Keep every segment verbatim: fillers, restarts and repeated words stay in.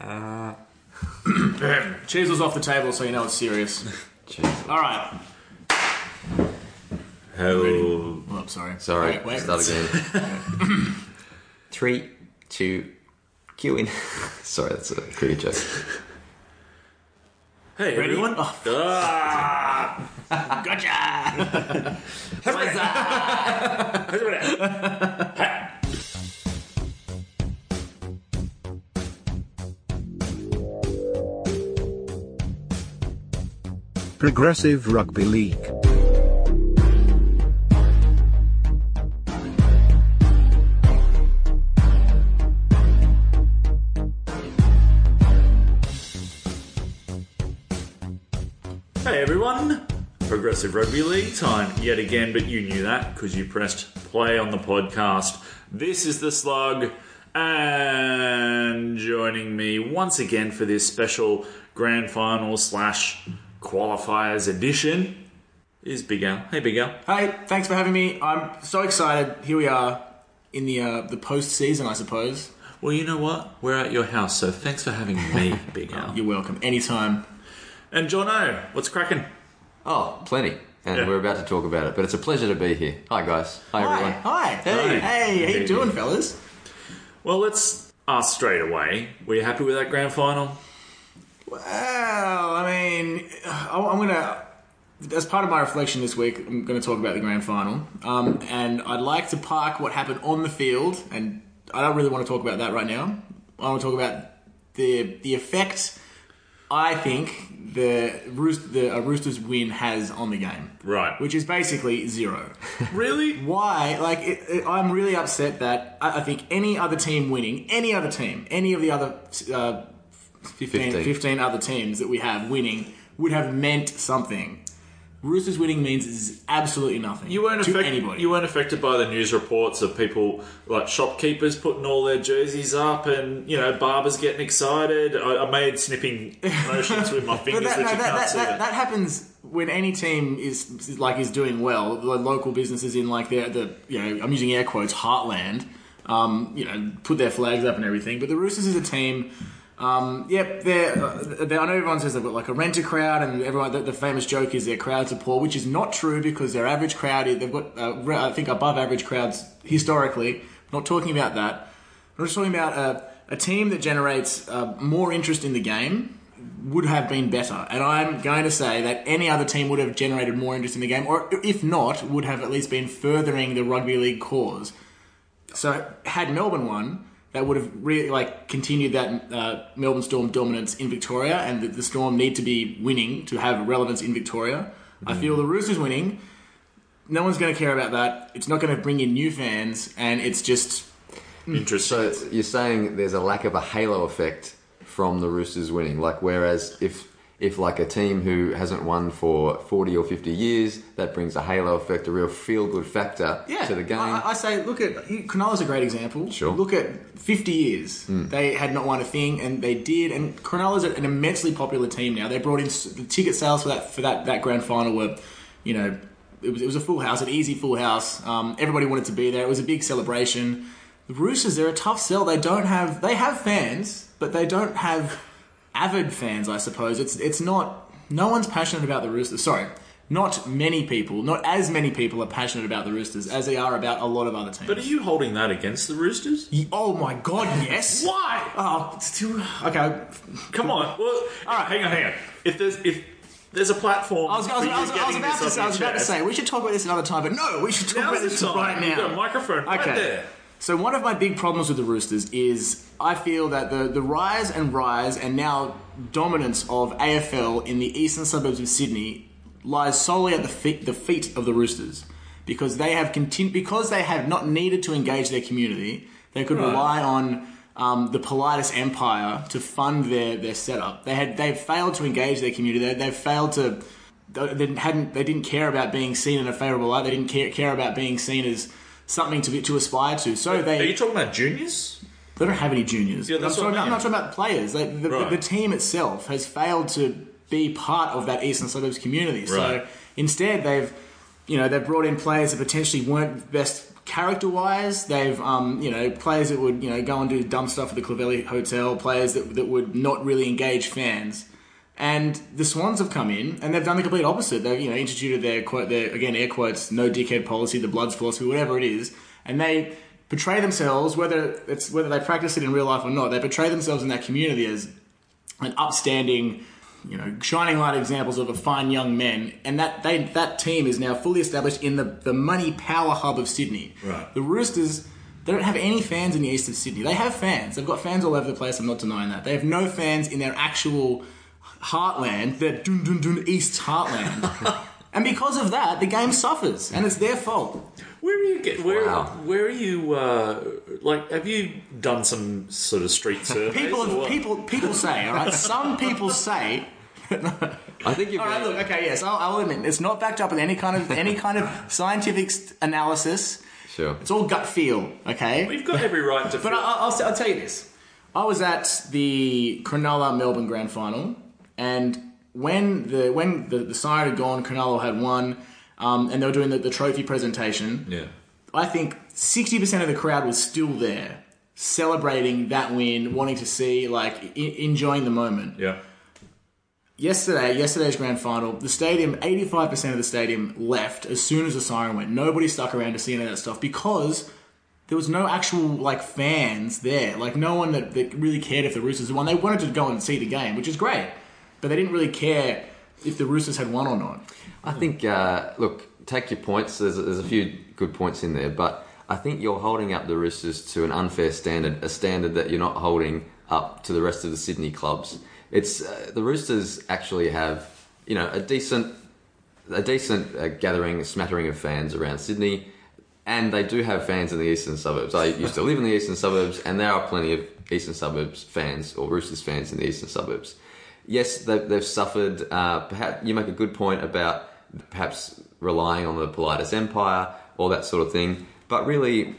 Uh, cheese was off the table, so you know it's serious. All right. Hello. Oh, sorry. Sorry. Wait, wait. Start again. Three, two, cue in. Sorry, that's a pretty joke. Hey, ready? Everyone. Oh, ah, gotcha. Huzzah. Progressive Rugby League. Hey everyone, Progressive Rugby League time yet again, but you knew that because you pressed play on the podcast. This is The Slug, and joining me once again for this special grand final slash qualifiers edition is Big Al. Hey, Big Al. Hey, thanks for having me. I'm so excited. Here we are in the uh, the post-season, I suppose. Well, you know what? We're at your house, so thanks for having me, Big Al. You're welcome. Anytime. And Jono, what's cracking? Oh, plenty. And yeah. We're about to talk about it, but it's a pleasure to be here. Hi, guys. Hi, Hi. everyone. Hi. Hey. Hey. Hey. How you doing, fellas? Well, let's ask straight away. Were you happy with that grand final? Well, I mean, I'm going to, as part of my reflection this week, I'm going to talk about the grand final. Um, and I'd like to park what happened on the field, and I don't really want to talk about that right now. I want to talk about the the effect I think the Roost, the uh, Roosters win has on the game. Right. Which is basically zero. Really? Why? Like, it, it, I'm really upset that I, I think any other team winning, any other team, any of the other Uh, fifteen, fifteen. fifteen other teams that we have winning would have meant something. Roosters winning means absolutely nothing you weren't to affect, anybody. You weren't affected by the news reports of people, like shopkeepers putting all their jerseys up and, you know, barbers getting excited. I, I made snipping motions with my fingers that, that no, you that, can't that, see. That, that happens when any team is, is, like, is doing well. The local businesses in, like, their, the, you know, I'm using air quotes, heartland, um, you know, put their flags up and everything. But the Roosters is a team... Um, yep, they're, uh, they're, I know everyone says they've got like a renter crowd, and everyone the, the famous joke is their crowds are poor, which is not true because their average crowd, they've got uh, I think above average crowds historically. I'm not talking about that. We're just talking about a, a team that generates uh, more interest in the game would have been better, and I'm going to say that any other team would have generated more interest in the game, or if not, would have at least been furthering the rugby league cause. So had Melbourne won, that would have really like continued that uh, Melbourne Storm dominance in Victoria, and the, the Storm need to be winning to have relevance in Victoria. Mm. I feel the Roosters winning, no one's going to care about that. It's not going to bring in new fans, and it's just interesting. So you're saying there's a lack of a halo effect from the Roosters winning, like whereas if if like a team who hasn't won for forty or fifty years, that brings a halo effect, a real feel-good factor yeah, to the game. I, I say, look at... Cronulla's a great example. Sure. Look at fifty years. Mm. They had not won a thing, and they did. And Cronulla's an immensely popular team now. They brought in... The ticket sales for that for that, that grand final were, you know... It was, it was a full house, an easy full house. Um, everybody wanted to be there. It was a big celebration. The Roosters, they're a tough sell. They don't have... They have fans, but they don't have... avid fans, I suppose. It's it's not... No one's passionate about the Roosters. Sorry. Not many people, not as many people are passionate about the Roosters as they are about a lot of other teams. But are you holding that against the Roosters? You, oh, my God, yes. Why? Oh, it's too... Okay. Come on. Well, all right, hang on, hang on. If there's... if. There's a platform. I was, I was, I was, I was, about, to say, I was about to say, we should talk about this another time, but no, we should talk Now's about this right now. We've got a microphone right okay. there. So one of my big problems with the Roosters is I feel that the, the rise and rise and now dominance of A F L in the eastern suburbs of Sydney lies solely at the feet, the feet of the Roosters, because they have continu- because they have not needed to engage their community. They could right. rely on um, the Politis Empire to fund their, their setup. They had they've failed to engage their community. They, they've failed to they hadn't they didn't care about being seen in a favourable light. They didn't care, care about being seen as something to be, to aspire to. So they. Are you talking about juniors? They don't have any juniors. Yeah, that's I'm, talking, what I mean. I'm not talking about players. They, the, right. the, the team itself has failed to be part of that eastern suburbs community. Right. So instead, they've you know they've brought in players that potentially weren't best character-wise, they've um, you know, players that would, you know, go and do dumb stuff at the Clovelly Hotel, players that that would not really engage fans. And the Swans have come in and they've done the complete opposite. They've, you know, instituted their quote, their again air quotes, no dickhead policy, the Bloods philosophy, whatever it is, and they portray themselves, whether it's whether they practice it in real life or not, they portray themselves in that community as an upstanding, you know, shining light examples of a fine young men, and that they that team is now fully established in the, the money power hub of Sydney. Right. The Roosters, they don't have any fans in the east of Sydney. They have fans. They've got fans all over the place. I'm not denying that. They have no fans in their actual heartland, their dun dun dun east heartland. And because of that, the game suffers, and it's their fault. Where are you get? Where, wow. where are you? Uh, like, have you done some sort of street surveys? people, or what? people, people say. All right, some people say. I think you've. All right, look. Okay, yes, I'll, I'll admit it's not backed up with any kind of any kind of scientific analysis. Sure, it's all gut feel. Okay, we've got every right to. But feel. I, I'll, I'll tell you this. I was at the Cronulla Melbourne Grand Final, and when the when the, the side had gone, Cronulla had won. Um, and they were doing the, the trophy presentation. Yeah, I think sixty percent of the crowd was still there, celebrating that win, wanting to see, like, I- enjoying the moment. Yeah. Yesterday, yesterday's grand final, the stadium, eighty-five percent of the stadium left as soon as the siren went. Nobody stuck around to see any of that stuff because there was no actual, like, fans there. Like, no one that, that really cared if the Roosters won. They wanted to go and see the game, which is great, but they didn't really care if the Roosters had won or not. I think, uh, look, take your points. There's, there's a few good points in there, but I think you're holding up the Roosters to an unfair standard, a standard that you're not holding up to the rest of the Sydney clubs. It's uh, the Roosters actually have, you know, a decent, a decent uh, gathering, a smattering of fans around Sydney, and they do have fans in the eastern suburbs. I used to live in the eastern suburbs, and there are plenty of eastern suburbs fans or Roosters fans in the eastern suburbs. Yes, they've suffered. Uh, perhaps you make a good point about perhaps relying on the Politis Empire, all that sort of thing. But really,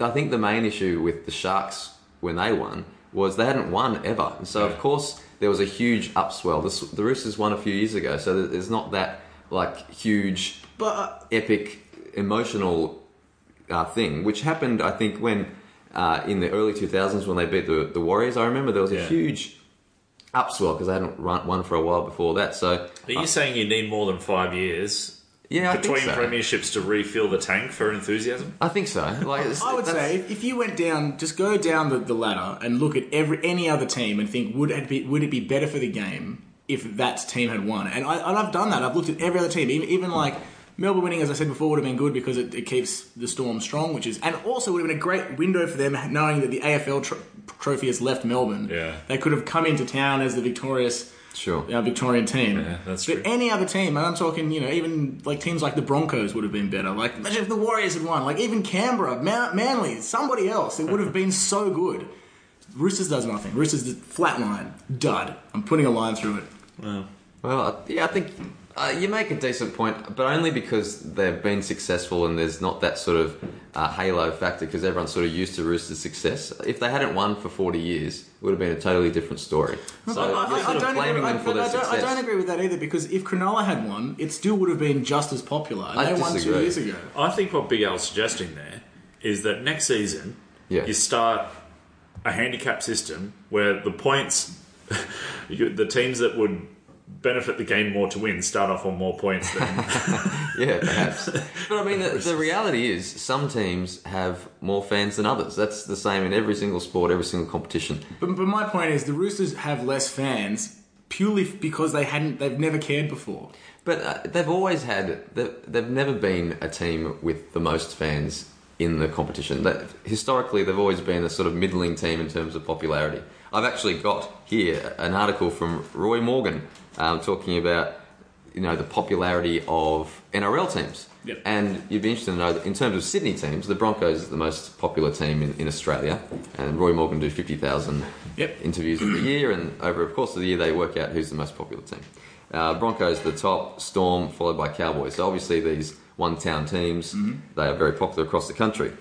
I think the main issue with the Sharks when they won was they hadn't won ever. And so, yeah. of course, there was a huge upswell. The, the Roosters won a few years ago, so there's not that like huge, but, epic, emotional uh, thing, which happened, I think, when uh, in the early two thousands when they beat the, the Warriors. I remember there was a yeah. huge... upswell because I hadn't run one for a while before that. So, are you uh, saying you need more than five years yeah, between so. premierships to refill the tank for enthusiasm? I think so. Like, I, I would say if you went down, just go down the, the ladder and look at every any other team and think would it be would it be better for the game if that team had won? And, I, and I've done that. I've looked at every other team, even, even like Melbourne winning, as I said before, would have been good because it, it keeps the Storm strong, which is, and also would have been a great window for them knowing that the A F L tr- trophy has left Melbourne. Yeah. They could have come into town as the victorious sure. uh, Victorian team. Yeah, that's but true. Any other team, and I'm talking, you know, even like teams like the Broncos would have been better. Like, imagine if the Warriors had won. Like, even Canberra, Man- Manly, somebody else. It would have been so good. Roosters does nothing. Roosters does flatline. Dud. I'm putting a line through it. Wow. Well, yeah, I think... Uh, you make a decent point, but only because they've been successful and there's not that sort of uh, halo factor because everyone's sort of used to Roosters' success. If they hadn't won for forty years, it would have been a totally different story. So I, I, you're sort I, I of blaming agree, them I, for their I success. I don't agree with that either because if Cronulla had won, it still would have been just as popular. I they disagree. won two years ago. I think what Big Al's suggesting there is that next season, yeah. you start a handicap system where the points, the teams that would... benefit the game more to win, start off on more points than... yeah, perhaps. But I mean, the, the reality is some teams have more fans than others. That's the same in every single sport, every single competition. But, but my point is the Roosters have less fans purely because they hadn't, they've never cared before. But uh, they've always had, they've, they've never been a team with the most fans in the competition. That, historically, they've always been a sort of middling team in terms of popularity. I've actually got here an article from Roy Morgan um, talking about, you know, the popularity of N R L teams. Yep. And you'd be interested to know that in terms of Sydney teams, the Broncos are the most popular team in, in Australia. And Roy Morgan do fifty thousand yep. interviews every year. And over the course of the year, they work out who's the most popular team. Uh, Broncos the top, Storm followed by Cowboys. So obviously these one-town teams, mm-hmm. they are very popular across the country.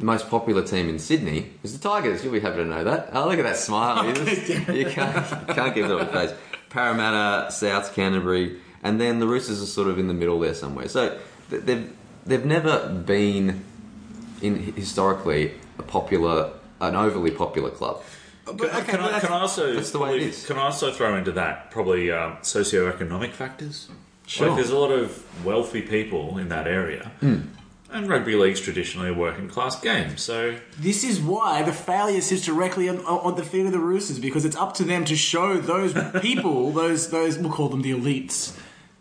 The most popular team in Sydney is the Tigers. You'll be happy to know that. Oh, look at that smile. You, just, you, can't, you can't give it up the face. Parramatta, South Canterbury, and then the Roosters are sort of in the middle there somewhere. So they've they've never been, in historically, a popular, an overly popular club. But, can, okay, can, I, can I also that's the way probably, it is. Can I also throw into that probably um, socioeconomic factors? Sure, like, there's a lot of wealthy people in that area. Mm. And rugby league's traditionally a working-class game, so... This is why the failure sits directly on, on the feet of the Roosters, because it's up to them to show those people, those, those we'll call them the elites,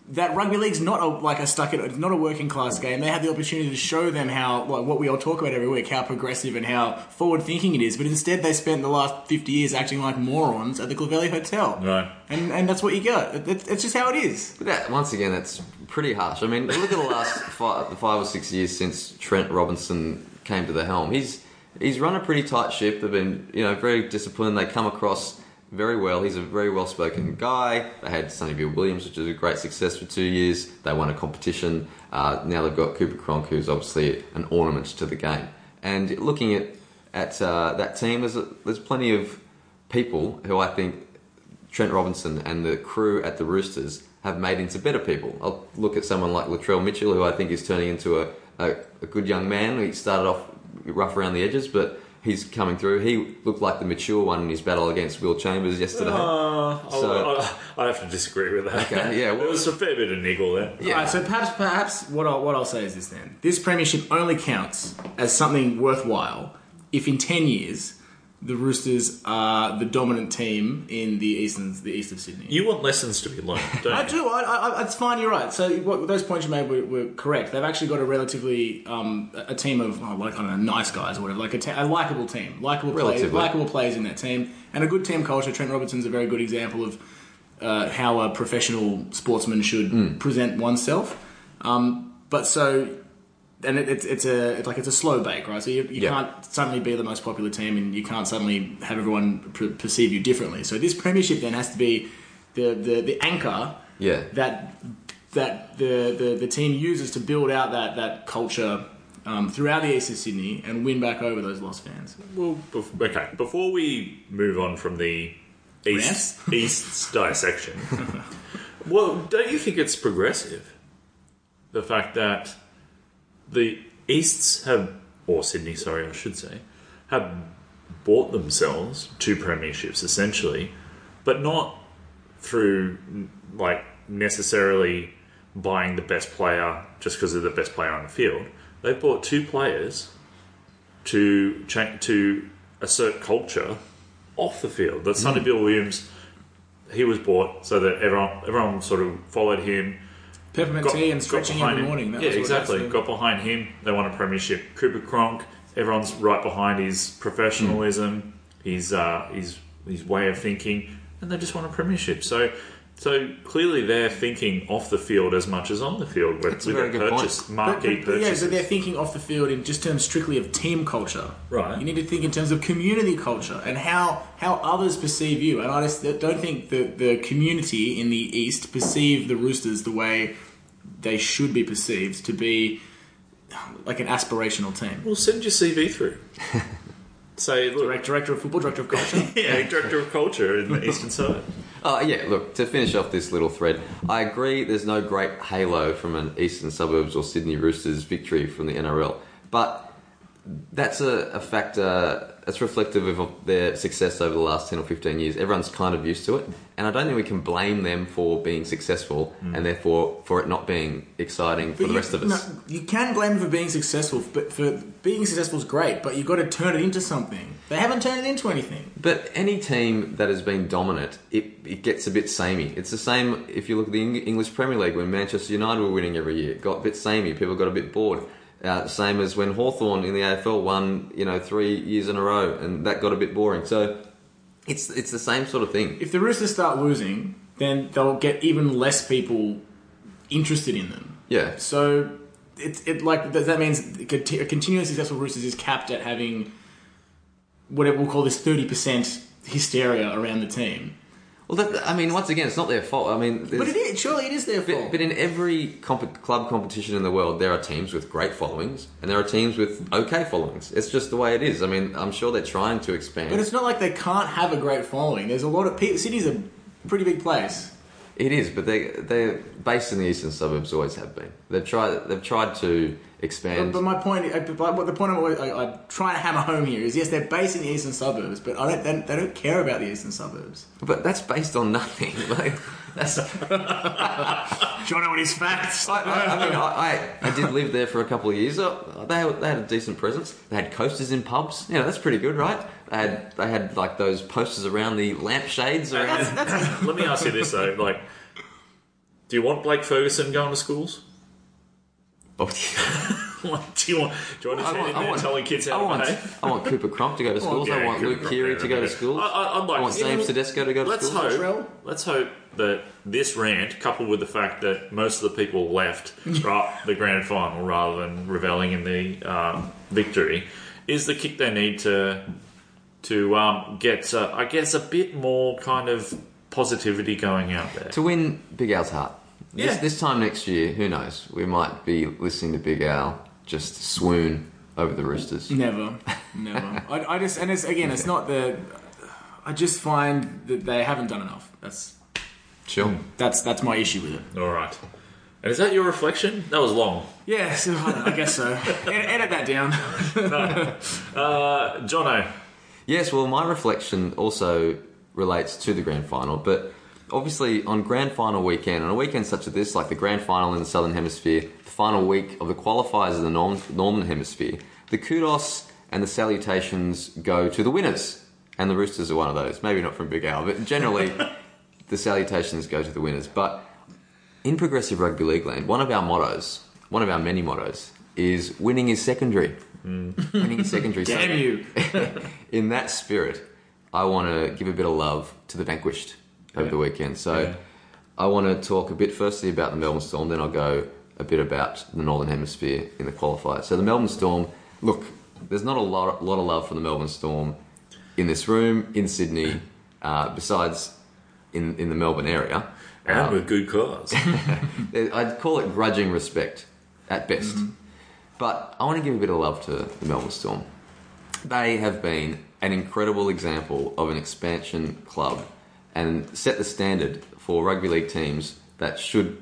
that rugby league's not a, like a stuck in, it's not a working-class game. They have the opportunity to show them how, like, what we all talk about every week, how progressive and how forward-thinking it is, but instead they spent the last fifty years acting like morons at the Clovelly Hotel. Right. And, and that's what you get. That's, that's just how it is. But that, once again, that's... pretty harsh. I mean, look at the last five, the five or six years since Trent Robinson came to the helm. He's he's run a pretty tight ship. They've been, you know, very disciplined. They come across very well. He's a very well-spoken guy. They had Sonny Bill Williams, which was a great success for two years. They won a competition. Uh, now they've got Cooper Cronk, who's obviously an ornament to the game. And looking at at uh, that team, there's a, there's plenty of people who I think Trent Robinson and the crew at the Roosters have made into better people. I'll look at someone like Latrell Mitchell, who I think is turning into a, a, a good young man. He started off rough around the edges, but he's coming through. He looked like the mature one in his battle against Will Chambers yesterday. Uh, so, I have to disagree with that. Okay, yeah, well, there was a fair bit of niggle there. Yeah. All right, so perhaps, perhaps what I'll, what I'll say is this then. This premiership only counts as something worthwhile if in ten years... the Roosters are the dominant team in the eastern, the east of Sydney. You want lessons to be learned, don't you? I do. I, I, it's fine, you're right. So what, those points you made were, were correct. They've actually got a relatively, um, a team of, oh, like, I don't know, nice guys or whatever, like a, te- a likeable team, likeable players, likeable players in that team, and a good team culture. Trent Robinson's a very good example of uh, how a professional sportsman should mm. present oneself. Um, but so... And it, it's it's a it's like it's a slow bake, right? So you, you yep. can't suddenly be the most popular team, and you can't suddenly have everyone per- perceive you differently. So this premiership then has to be the the, the anchor yeah. that that the, the, the team uses to build out that that culture um, throughout the east of Sydney and win back over those lost fans. Well, before, okay. Before we move on from the east yes? east's dissection, well, don't you think it's progressive? The fact that the Easts have, or Sydney, sorry, I should say, have bought themselves two premierships, essentially, but not through, like, necessarily buying the best player just because they're the best player on the field. They've bought two players to cha- to assert culture off the field. That's mm. Sonny Bill Williams. He was bought so that everyone everyone sort of followed him. Peppermint got, tea and stretching in the morning. That yeah, was exactly. Got behind him. They won a premiership. Cooper Cronk. Everyone's right behind his professionalism, mm. his uh, his his way of thinking, and they just won a premiership. So, so clearly they're thinking off the field as much as on the field with, with their purchase, marquee but, but, purchases. Yeah, so they're thinking off the field in just terms strictly of team culture. Right. You need to think in terms of community culture and how how others perceive you. And I just don't think the the community in the East perceive the Roosters the way they should be perceived to be like an aspirational team. Well, send your C V through. Say, look, Direct, director of football, director of culture. yeah, director of culture in the Eastern side. Uh, yeah, look, to finish off this little thread, I agree there's no great halo from an Eastern Suburbs or Sydney Roosters victory from the N R L, but that's a, a factor that's reflective of their success over the last ten or fifteen years. Everyone's kind of used to it, and I don't think we can blame them for being successful mm. and therefore for it not being exciting but for you, the rest of us. No, you can blame them for being successful, but for being successful is great, but you've got to turn it into something. They haven't turned it into anything. But any team that has been dominant, it, it gets a bit samey. It's the same if you look at the English Premier League when Manchester United were winning every year. It got a bit samey. People got a bit bored. Uh, same as when Hawthorn in the A F L won, you know, three years in a row, and that got a bit boring. So it's it's the same sort of thing. If the Roosters start losing, then they'll get even less people interested in them. Yeah. So it it like that means a continuous successful Roosters is capped at having whatever we'll call this thirty percent hysteria around the team. Well, that, I mean, once again, it's not their fault. I mean, but it is surely it is their fault. But, but in every comp- club competition in the world, there are teams with great followings and there are teams with okay followings. It's just the way it is. I mean, I'm sure they're trying to expand. But it's not like they can't have a great following. There's a lot of people. Sydney's a pretty big place. It is, but they they're based in the eastern suburbs. Always have been. They've tried. They've tried to expand. But, but my point, but what the point I'm, always, I, I'm trying to hammer home here is, yes, they're based in the eastern suburbs, but I don't, they, they don't care about the eastern suburbs. But that's based on nothing. Like, that's. Jono and his facts. I, I, I mean, I, I, I did live there for a couple of years. Oh, they they had a decent presence. They had coasters in pubs. You know, that's pretty good, right? They had they had like those posters around the lampshades. Around... That's, that's... Let me ask you this though, like, do you want Blake Ferguson going to schools? What, do you want? Do you want to turn in telling kids how I to want, play? I want Cooper Cronk to go to schools. I want, yeah, I want Luke Keary to go to schools. I, I, I'd like I want James yeah, Tedesco to go to schools. Let's hope. Let's hope that this rant, coupled with the fact that most of the people left right, the grand final rather than reveling in the um, victory, is the kick they need to to um, get, uh, I guess, a bit more kind of positivity going out there to win Big Al's heart. Yeah. This, this time next year, who knows? We might be listening to Big Al just swoon over the Roosters. Never, never. I, I just, and it's again, it's not the. I just find that they haven't done enough. That's sure. That's that's my issue with it. All right. And is that your reflection? That was long. Yes, I guess so. Ed, edit that down. No. uh, Jono. Yes. Well, my reflection also relates to the grand final, but. Obviously, on grand final weekend, on a weekend such as this, like the grand final in the Southern Hemisphere, the final week of the qualifiers in the Northern, Northern Hemisphere, the kudos and the salutations go to the winners. And the Roosters are one of those. Maybe not from Big Al, but generally, the salutations go to the winners. But in Progressive Rugby League land, one of our mottos, one of our many mottos, is winning is secondary. Mm. Winning is secondary. Damn you. In that spirit, I want to give a bit of love to the vanquished. Over yeah. the weekend. So yeah. I want to talk a bit firstly about the Melbourne Storm, then I'll go a bit about the Northern Hemisphere in the qualifiers. So the Melbourne Storm, look, there's not a lot, lot of love for the Melbourne Storm in this room, in Sydney, uh, besides in, in the Melbourne area. And um, with good cause. I'd call it grudging respect at best. Mm-hmm. But I want to give a bit of love to the Melbourne Storm. They have been an incredible example of an expansion club and set the standard for rugby league teams that should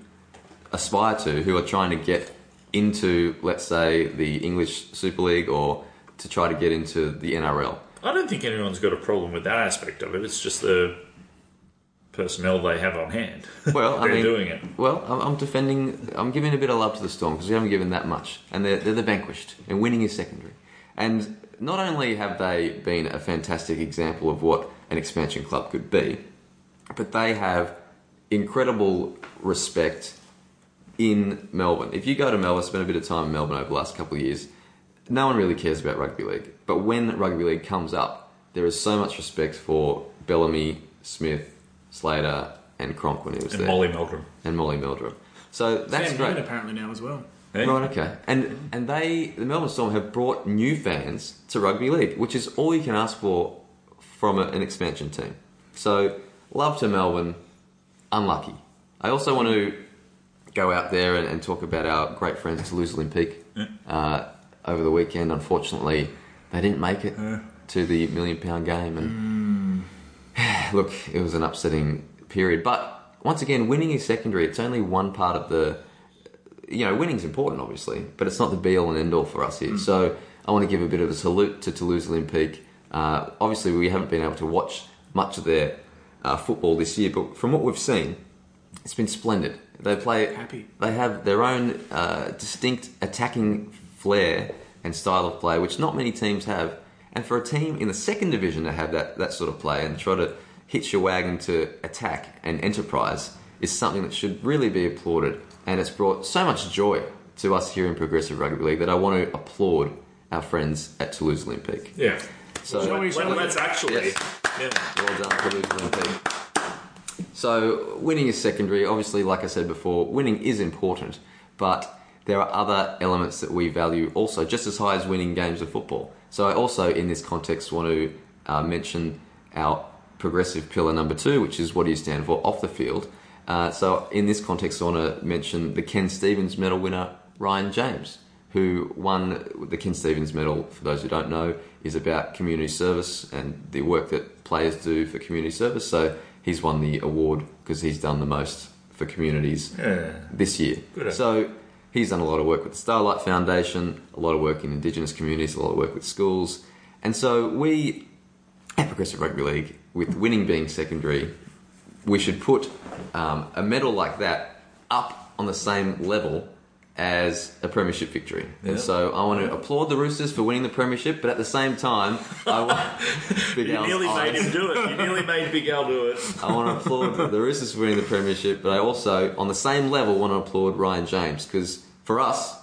aspire to, who are trying to get into, let's say, the English Super League or to try to get into the N R L. I don't think anyone's got a problem with that aspect of it. It's just the personnel they have on hand. Well, they're I mean, doing it. Well, I'm defending, I'm giving a bit of love to the Storm because we haven't given that much. And they're, they're the vanquished, and winning is secondary. And not only have they been a fantastic example of what an expansion club could be, but they have incredible respect in Melbourne. If you go to Melbourne, spend a bit of time in Melbourne over the last couple of years, no one really cares about rugby league. But when rugby league comes up, there is so much respect for Bellamy, Smith, Slater, and Cronk when he was and there. And Molly Meldrum. And Molly Meldrum. So that's Sam great. Sam apparently now as well. Hey. Right, okay. And and they, the Melbourne Storm, have brought new fans to rugby league, which is all you can ask for from a, an expansion team. So... love to Melbourne, unlucky. I also want to go out there and, and talk about our great friends Toulouse Olympique yeah. uh, over the weekend. Unfortunately, they didn't make it uh, to the million-pound game. And mm. Look, it was an upsetting period. But once again, winning is secondary. It's only one part of the... You know, winning's important, obviously, but it's not the be-all and end-all for us here. Mm. So I want to give a bit of a salute to Toulouse Olympique. Uh, obviously, we haven't been able to watch much of their... Uh, football this year, but from what we've seen, it's been splendid. They play happy. They have their own uh, distinct attacking flair and style of play, which not many teams have. And for a team in the second division to have that, that sort of play and try to hitch your wagon to attack and enterprise is something that should really be applauded. And it's brought so much joy to us here in Progressive Rugby League that I want to applaud our friends at Toulouse Olympique. Yeah. So well, we well, that's actually yes. yeah. Well done, Toulouse Olympique. So winning is secondary. Obviously, like I said before, winning is important, but there are other elements that we value also just as high as winning games of football. So I also, in this context, want to uh, mention our progressive pillar number two, which is what do you stand for off the field. Uh, so in this context, I want to mention the Ken Stevens Medal winner Ryan James, who won the Ken Stevens Medal, for those who don't know, is about community service and the work that players do for community service. So he's won the award because he's done the most for communities yeah. this year. Good. So He's done a lot of work with the Starlight Foundation, a lot of work in Indigenous communities, a lot of work with schools. And so we, at Progressive Rugby League, with winning being secondary, we should put um, a medal like that up on the same level as a premiership victory. Yep. And so I want to applaud the Roosters for winning the premiership, but at the same time, I want Big Al's eyes. You nearly made him do it. You nearly made Big Al do it. I want to applaud the Roosters for winning the premiership, but I also, on the same level, want to applaud Ryan James, because for us,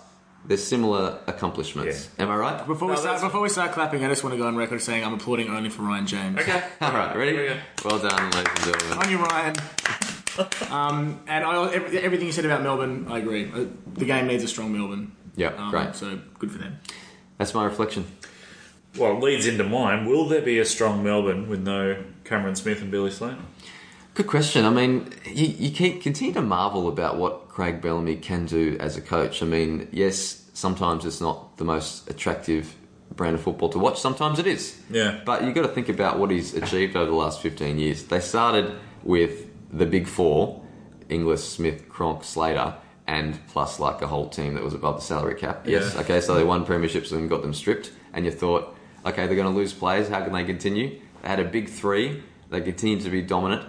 there's similar accomplishments. Yeah. Am I right? Before, no, we start, before we start clapping, I just want to go on record saying I'm applauding only for Ryan James. Okay. All right, ready? We well done, ladies and gentlemen. On you, Ryan. Um, and I, everything you said about Melbourne, I agree. The game needs a strong Melbourne. Yeah, um, great. So good for them. That's my reflection. Well, it leads into mine. Will there be a strong Melbourne with no Cameron Smith and Billy Slater? Good question. I mean, you, you can continue to marvel about what Craig Bellamy can do as a coach. I mean, yes, sometimes it's not the most attractive brand of football to watch. Sometimes it is. Yeah. But you've got to think about what he's achieved over the last fifteen years. They started with the big four, Inglis, Smith, Cronk, Slater, and plus like a whole team that was above the salary cap. Yeah. Yes. Okay, so they won premierships and got them stripped. And you thought, okay, they're going to lose players. How can they continue? They had a big three. They continued to be dominant.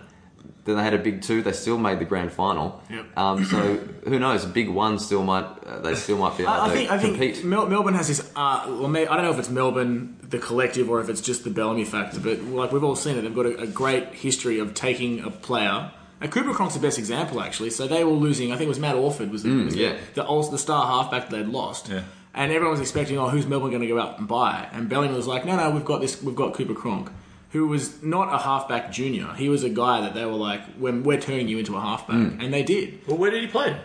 Then they had a big two. They still made the grand final. Yep. Um, so who knows? Big one still might. Uh, they still might be able I, to I think, compete. I think Mel- Melbourne has this. Uh, well, I don't know if it's Melbourne, the collective, or if it's just the Bellamy factor. But like we've all seen it, they've got a, a great history of taking a player. And Cooper Cronk's the best example, actually. So they were losing. I think it was Matt Orford was the mm, was yeah. the, the, the star halfback that they'd lost. Yeah. And everyone was expecting, oh, who's Melbourne going to go out and buy? And Bellamy was like, no, no, we've got this. We've got Cooper Cronk, who was not a halfback junior. He was a guy that they were like, we're, we're turning you into a halfback. Mm. And they did. Well, where did he play?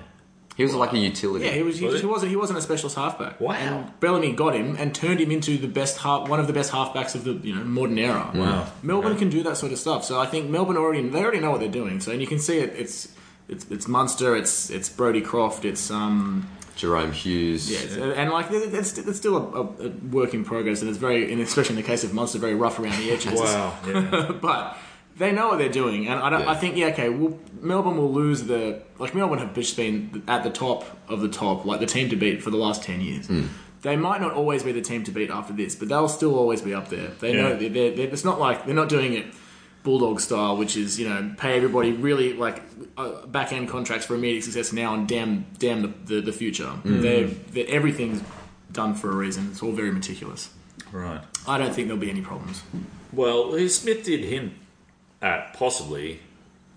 He was well, like a utility. Yeah, he, was, he, was just, he, wasn't, he wasn't a specialist halfback. Wow. And Bellamy got him and turned him into the best half, one of the best halfbacks of the you know modern era. Wow. Melbourne yeah. can do that sort of stuff. So I think Melbourne already, they already know what they're doing. So and you can see it. It's it's, it's Munster, it's it's Brodie Croft, it's... um. Jerome Hughes, yeah, and like it's, it's still a, a work in progress, and it's very, and especially in the case of Munster, very rough around the edges. Wow, yeah. But they know what they're doing, and I, don't, yeah. I think yeah, okay, we'll, Melbourne will lose the like Melbourne have just been at the top of the top, like the team to beat for the last ten years. Mm. They might not always be the team to beat after this, but they'll still always be up there. They yeah. know they're, they're, they're, it's not like they're not doing it Bulldog style, which is you know pay everybody really like uh, back end contracts for immediate success now and damn damn the the, the future. Mm. They're, they're, everything's done for a reason. It's all very meticulous. Right. I don't think there'll be any problems. Well, Smith did hint at possibly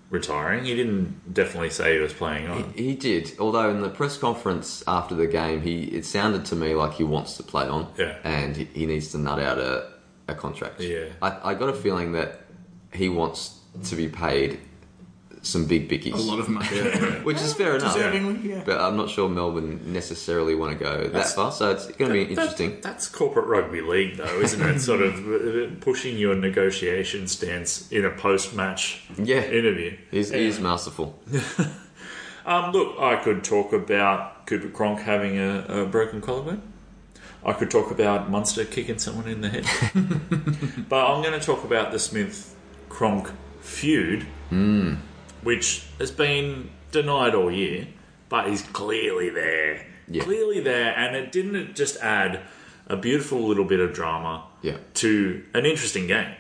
retiring. He didn't definitely say he was playing on. He, he did, although in the press conference after the game, he it sounded to me like he wants to play on. Yeah. And he, he needs to nut out a a contract. Yeah. I, I got a feeling that he wants to be paid some big bickies. A lot of money. Yeah. Which is fair enough. Deservingly, yeah. But I'm not sure Melbourne necessarily want to go that's, that far, so it's going to that, be interesting. That, that's corporate rugby league, though, isn't it? Sort of pushing your negotiation stance in a post-match yeah. interview. He's, yeah. He is masterful. um, look, I could talk about Cooper Cronk having a, a broken collarbone. I could talk about Munster kicking someone in the head. But I'm going to talk about the Smith... Cronk feud, mm. which has been denied all year, but is clearly there. Yeah. Clearly there, and it didn't just add a beautiful little bit of drama yeah. to an interesting game.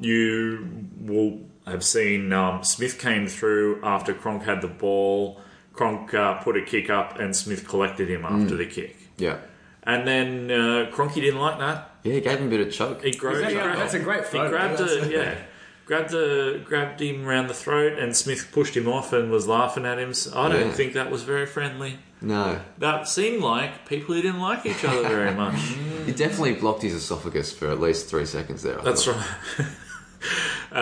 You will have seen um, Smith came through after Cronk had the ball. Cronk uh, put a kick up, and Smith collected him after mm. the kick. Yeah. And then uh, Cronky didn't like that. Yeah, he gave him a bit of choke. He grabbed that, yeah, That's a great throw. He grabbed it, yeah. Grabbed, the, grabbed him around the throat, and Smith pushed him off and was laughing at him. So I don't yeah. think that was very friendly. No. That seemed like people who didn't like each other very much. He definitely blocked his esophagus for at least three seconds there. I That's thought. right.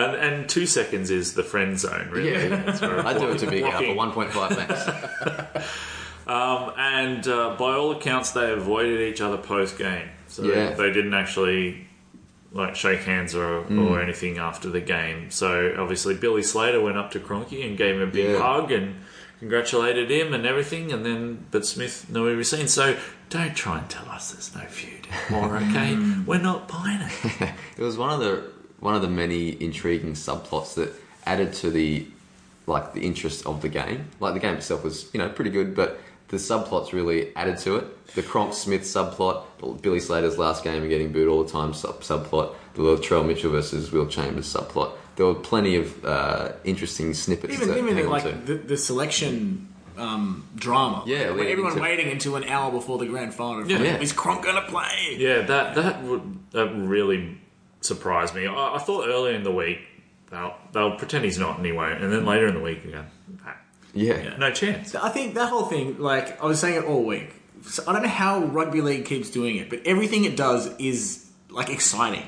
and, and two seconds is the friend zone, really. Yeah, yeah. That's right. I do it to Big Al for one point five max. Um, and uh, by all accounts, they avoided each other post-game. So yeah. they, they didn't actually... like shake hands or mm. or anything after the game. So obviously Billy Slater went up to Cronky and gave him a big yeah. hug and congratulated him and everything. And then, but Smith nowhere to be seen. So don't try and tell us there's no feud anymore, okay? We're not buying it. It was one of the one of the many intriguing subplots that added to the like the interest of the game. Like the game itself was you know pretty good, but the subplot's really added to it. The Cronk-Smith subplot, Billy Slater's last game and getting booed all the time sub- subplot, the Latrell Mitchell versus Will Chambers subplot. There were plenty of uh, interesting snippets. Even, even like the, the selection um, drama. Yeah, like, everyone waiting until an hour before the grand final. Yeah, like, yeah. Is Cronk going to play? Yeah, that that would that really surprised me. I, I thought earlier in the week they'll they'll pretend he's not anyway, and then later in the week again. Yeah. yeah, no chance. I think that whole thing, like I was saying it all week. So I don't know how rugby league keeps doing it, but everything it does is like exciting.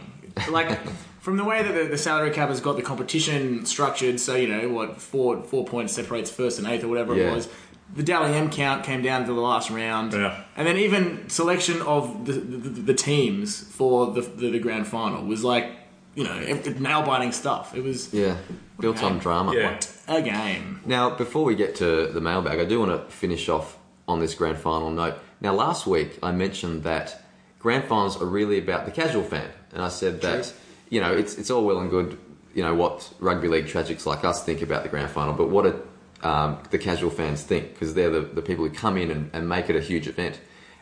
Like from the way that the, the salary cap has got the competition structured, so you know what, four four points separates first and eighth or whatever yeah. it was. The Dally M count came down to the last round, yeah. and then even selection of the the, the teams for the, the the grand final was like you know nail biting stuff. It was yeah built on drama. Yeah. What a game! Now before we get to the mailbag, I do want to finish off on this grand final note. Now, last week I mentioned that grand finals are really about the casual fan, and I said True. that you know it's it's all well and good, you know what rugby league tragics like us think about the grand final, but what do um, the casual fans think? Because they're the, the people who come in and, and make it a huge event.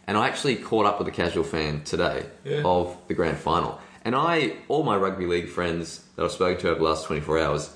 And I actually caught up with a casual fan today yeah. of the grand final, and I all my rugby league friends that I've spoken to over the last twenty-four hours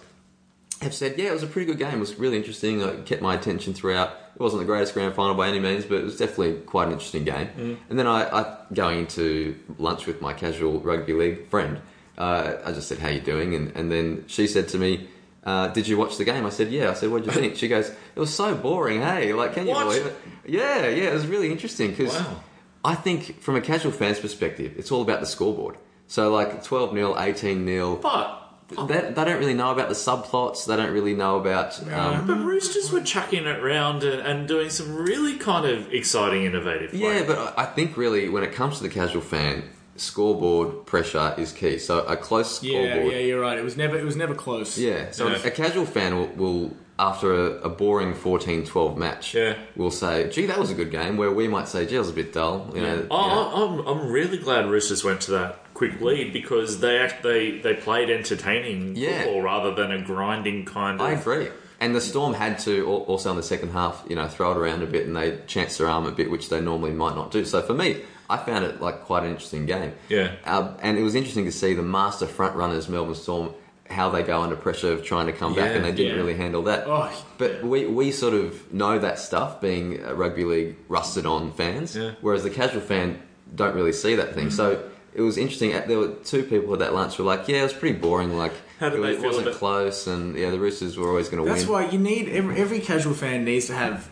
have said, yeah, it was a pretty good game. It was really interesting. It kept my attention throughout. It wasn't the greatest grand final by any means, but it was definitely quite an interesting game. Mm. And then I, I, going into lunch with my casual rugby league friend, uh, I just said, how you doing? And, and then she said to me, uh, did you watch the game? I said, yeah. I said, what did you think? She goes, it was so boring, hey. Like, can you what? believe it? Yeah, yeah, it was really interesting because wow. I think from a casual fan's perspective, it's all about the scoreboard. So, like, twelve nil, eighteen nil. But... They, they don't really know about the subplots. They don't really know about... Um, but Roosters were chucking it round and, and doing some really kind of exciting, innovative play. Yeah, but I think really when it comes to the casual fan, scoreboard pressure is key. So a close scoreboard... Yeah, yeah, you're right. It was never it was never close. Yeah, so yeah. a casual fan will, will after a, a boring fourteen twelve match, yeah. will say, gee, that was a good game, where we might say, gee, it was a bit dull. You yeah. know, oh, you know. I'm, I'm really glad Roosters went to that quick lead because they act, they they played entertaining yeah. football rather than a grinding kind of... I agree. And the Storm had to, also in the second half, you know, throw it around a bit and they chanced their arm a bit, which they normally might not do. So for me, I found it like quite an interesting game. Yeah. Uh, and it was interesting to see the master front runners, Melbourne Storm, how they go under pressure of trying to come yeah, back, and they didn't yeah. really handle that. Oh, but we, we sort of know that stuff, being rugby league rusted-on fans, yeah. whereas the casual fan don't really see that thing. Mm-hmm. So... It was interesting. There were two people at that lunch who were like, "Yeah, it was pretty boring. Like, How did it, they feel it wasn't close, and yeah, the Roosters were always going to win." That's why you need every, every casual fan needs to have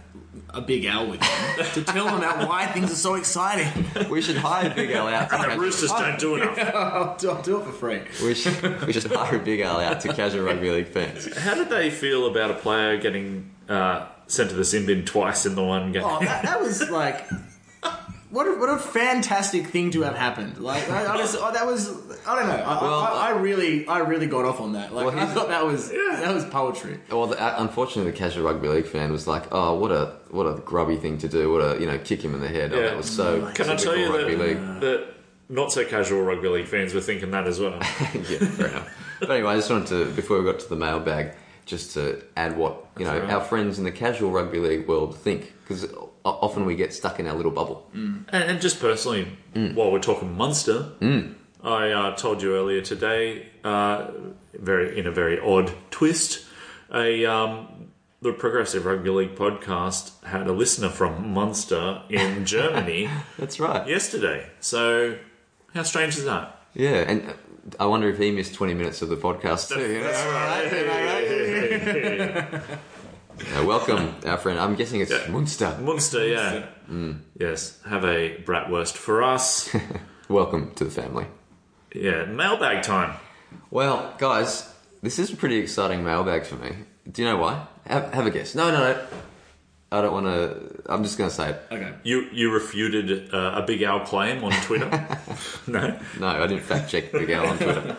a Big L with them to tell them about why things are so exciting. We should hire Big L out. to The Roosters don't do enough. Yeah, I'll, do, I'll do it for free. We should, we should hire Big L out to casual rugby league fans. How did they feel about a player getting uh, sent to the sin bin twice in the one game? Oh, that, that was like. What a, what a fantastic thing to have happened! Like I, I just, I, that was I don't know. I, well, I, I really I really got off on that. Like well, I thought that was yeah. that was poetry. Well, the, unfortunately, the casual rugby league fan was like, "Oh, what a what a grubby thing to do! What a you know, kick him in the head! Yeah. Oh, that was so." Can I tell you that, uh, that not so casual rugby league fans were thinking that as well? yeah, fair enough. But anyway, I just wanted to before we got to the mailbag, just to add what you That's know right. our friends in the casual rugby league world think because. Often we get stuck in our little bubble. Mm. And, and just personally, mm. while we're talking Munster, mm. I uh, told you earlier today, uh, very in a very odd twist, a um, the Progressive Rugby League podcast had a listener from Munster in Germany. That's right. Yesterday. So how strange is that? Yeah, and I wonder if he missed twenty minutes of the podcast too. You know? That's right. That's right. Uh, welcome, our friend. I'm guessing it's yeah. Munster. Munster, yeah. Munster. Mm. Yes, have a bratwurst for us. Welcome to the family. Yeah, mailbag time. Well, guys, this is a pretty exciting mailbag for me. Do you know why? Have, have a guess. No, no, no. I don't want to... I'm just going to say it. Okay. You you refuted uh, a Big Al claim on Twitter? No? No, I didn't fact-check Big Al on Twitter.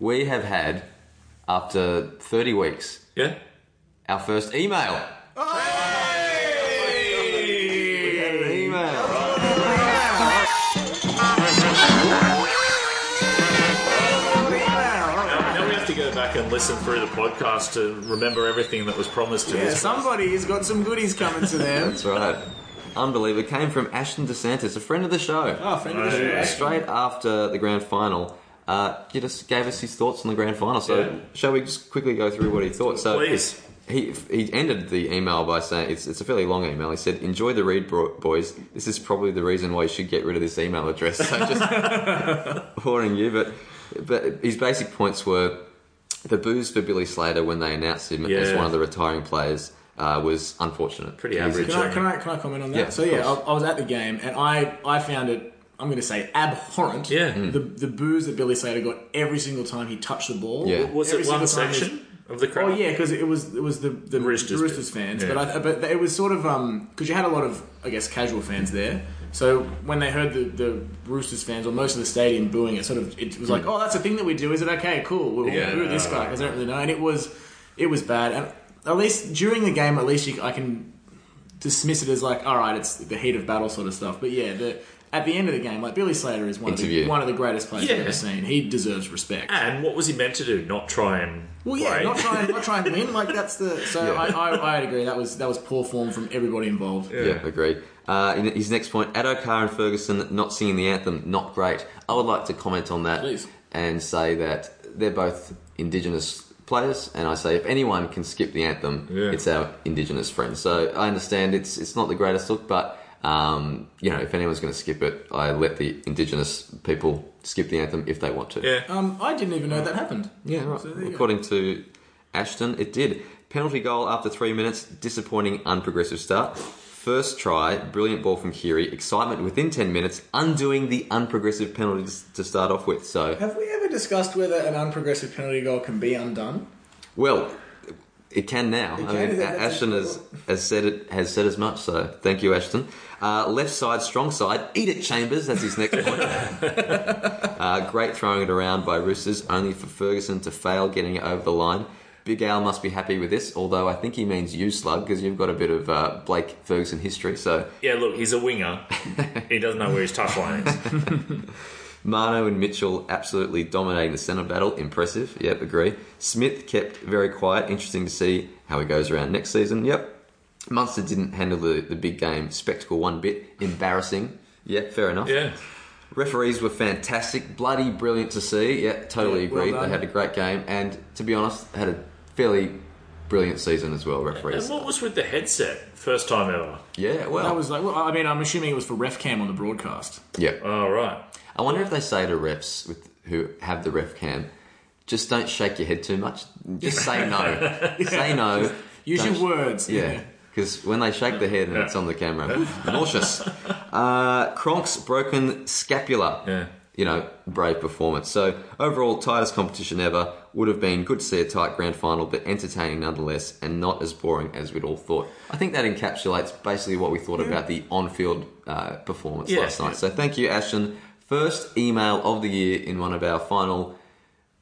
We have had, after thirty weeks... Yeah? Our first email. Oh, hey! We had an email. Now, now we have to go back and listen through the podcast to remember everything that was promised to yeah, us. Somebody's got some goodies coming to them. That's right. unbelievable, came from Ashton DeSantis, a friend of the show. Oh, a friend oh, of the yeah. show. Straight after the grand final. Uh, he just gave us his thoughts on the grand final. So yeah. shall we just quickly go through what he thought? So Please. He he ended the email by saying, it's it's a fairly long email. He said, enjoy the read, boys. This is probably the reason why you should get rid of this email address. So just warning you. But, but his basic points were the boos for Billy Slater when they announced him yeah. as one of the retiring players uh, was unfortunate. Pretty average. Can I, can I, can I comment on that? Yeah, so yeah, I, I was at the game and I, I found it, I'm going to say abhorrent. Yeah. Mm. The the boos that Billy Slater got every single time he touched the ball. Yeah. Was every it one section his, of the crowd? Oh yeah, because it was it was the the Roosters, Roosters fans. Yeah. But I, but it was sort of um because you had a lot of I guess casual fans there. So when they heard the, the Roosters fans or most of the stadium booing, it sort of it was like, oh, that's a thing that we do. Is it okay? Cool. We'll yeah, boo this guy because I don't really know. And it was it was bad. And at least during the game, at least you, I can dismiss it as like, all right, it's the heat of battle sort of stuff. But yeah, the. At the end of the game, like Billy Slater is one, of the, one of the greatest players yeah. I've ever seen. He deserves respect. And what was he meant to do? Not try and well, yeah, play. not try and not try and win. Like that's the so yeah. I, I I'd agree that was that was poor form from everybody involved. Yeah, yeah agreed. Uh, in his next point, Addo Carr and Ferguson not singing the anthem, not great. I would like to comment on that Please. and say that they're both Indigenous players, and I say if anyone can skip the anthem, yeah. it's our Indigenous friends. So I understand it's it's not the greatest look, but. Um, you know, if anyone's going to skip it, I let the Indigenous people skip the anthem if they want to. Yeah. Um, I didn't even know that happened. Yeah, right. So according to Ashton, it did. Penalty goal after three minutes, disappointing, unprogressive start. First try, brilliant ball from Kiri, excitement within ten minutes, undoing the unprogressive penalties to start off with. So, have we ever discussed whether an unprogressive penalty goal can be undone? Well... It can now. It can. I mean, Ashton has, has said it has said as much. So thank you, Ashton. Uh, left side, strong side. Eat it, Chambers. That's his next point. uh, great throwing it around by Roosters, only for Ferguson to fail getting it over the line. Big Al must be happy with this, although I think he means you, Slug, because you've got a bit of uh, Blake Ferguson history. So yeah, look, he's a winger. He doesn't know where his touchline is. Mano and Mitchell absolutely dominating the centre battle. Impressive. Yep, agree. Smith kept very quiet. Interesting to see how he goes around next season. Yep. Munster didn't handle the, the big game spectacle one bit. Embarrassing. Yep, fair enough. Yeah. Referees were fantastic. Bloody brilliant to see. Yep, totally yeah, agreed. Well they had a great game. And to be honest, had a fairly... brilliant season as well, referees. And what was with the headset? First time ever. Yeah, well... That was like, well I mean, I'm assuming it was for ref cam on the broadcast. Yeah. Oh, right. I wonder if they say to refs with, who have the ref cam, just don't shake your head too much. Just say no. Say no. Use your words. Yeah. Because yeah. when they shake the head and yeah. it's on the camera, nauseous. Uh, Cronk's broken scapula. Yeah. You know, brave performance. So, overall, tightest competition ever. Would have been good to see a tight grand final, but entertaining nonetheless, and not as boring as we'd all thought. I think that encapsulates basically what we thought yeah. about the on-field uh, performance yeah, last night. Yeah. So, thank you, Ashton. First email of the year in one of our final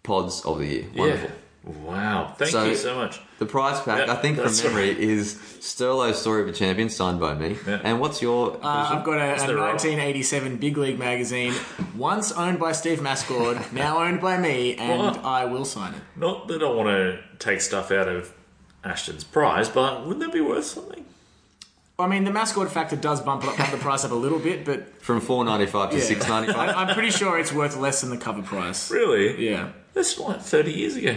pods of the year. Wonderful. Yeah. Wow. Thank so, you so much. The prize pack, yep, I think from memory, right. is Sterlo's Story of a Champion, signed by me. Yep. And what's your... Uh, I've got a, a nineteen eighty-seven role? Big League magazine, once owned by Steve Mascord, now owned by me, and well, I, I will sign it. Not that I want to take stuff out of Ashton's prize, but wouldn't that be worth something? I mean, the Mascord factor does bump, it up, bump the price up a little bit, but... From four dollars ninety-five to yeah. six dollars ninety-five. I'm pretty sure it's worth less than the cover price. Really? Yeah. That's like thirty years ago.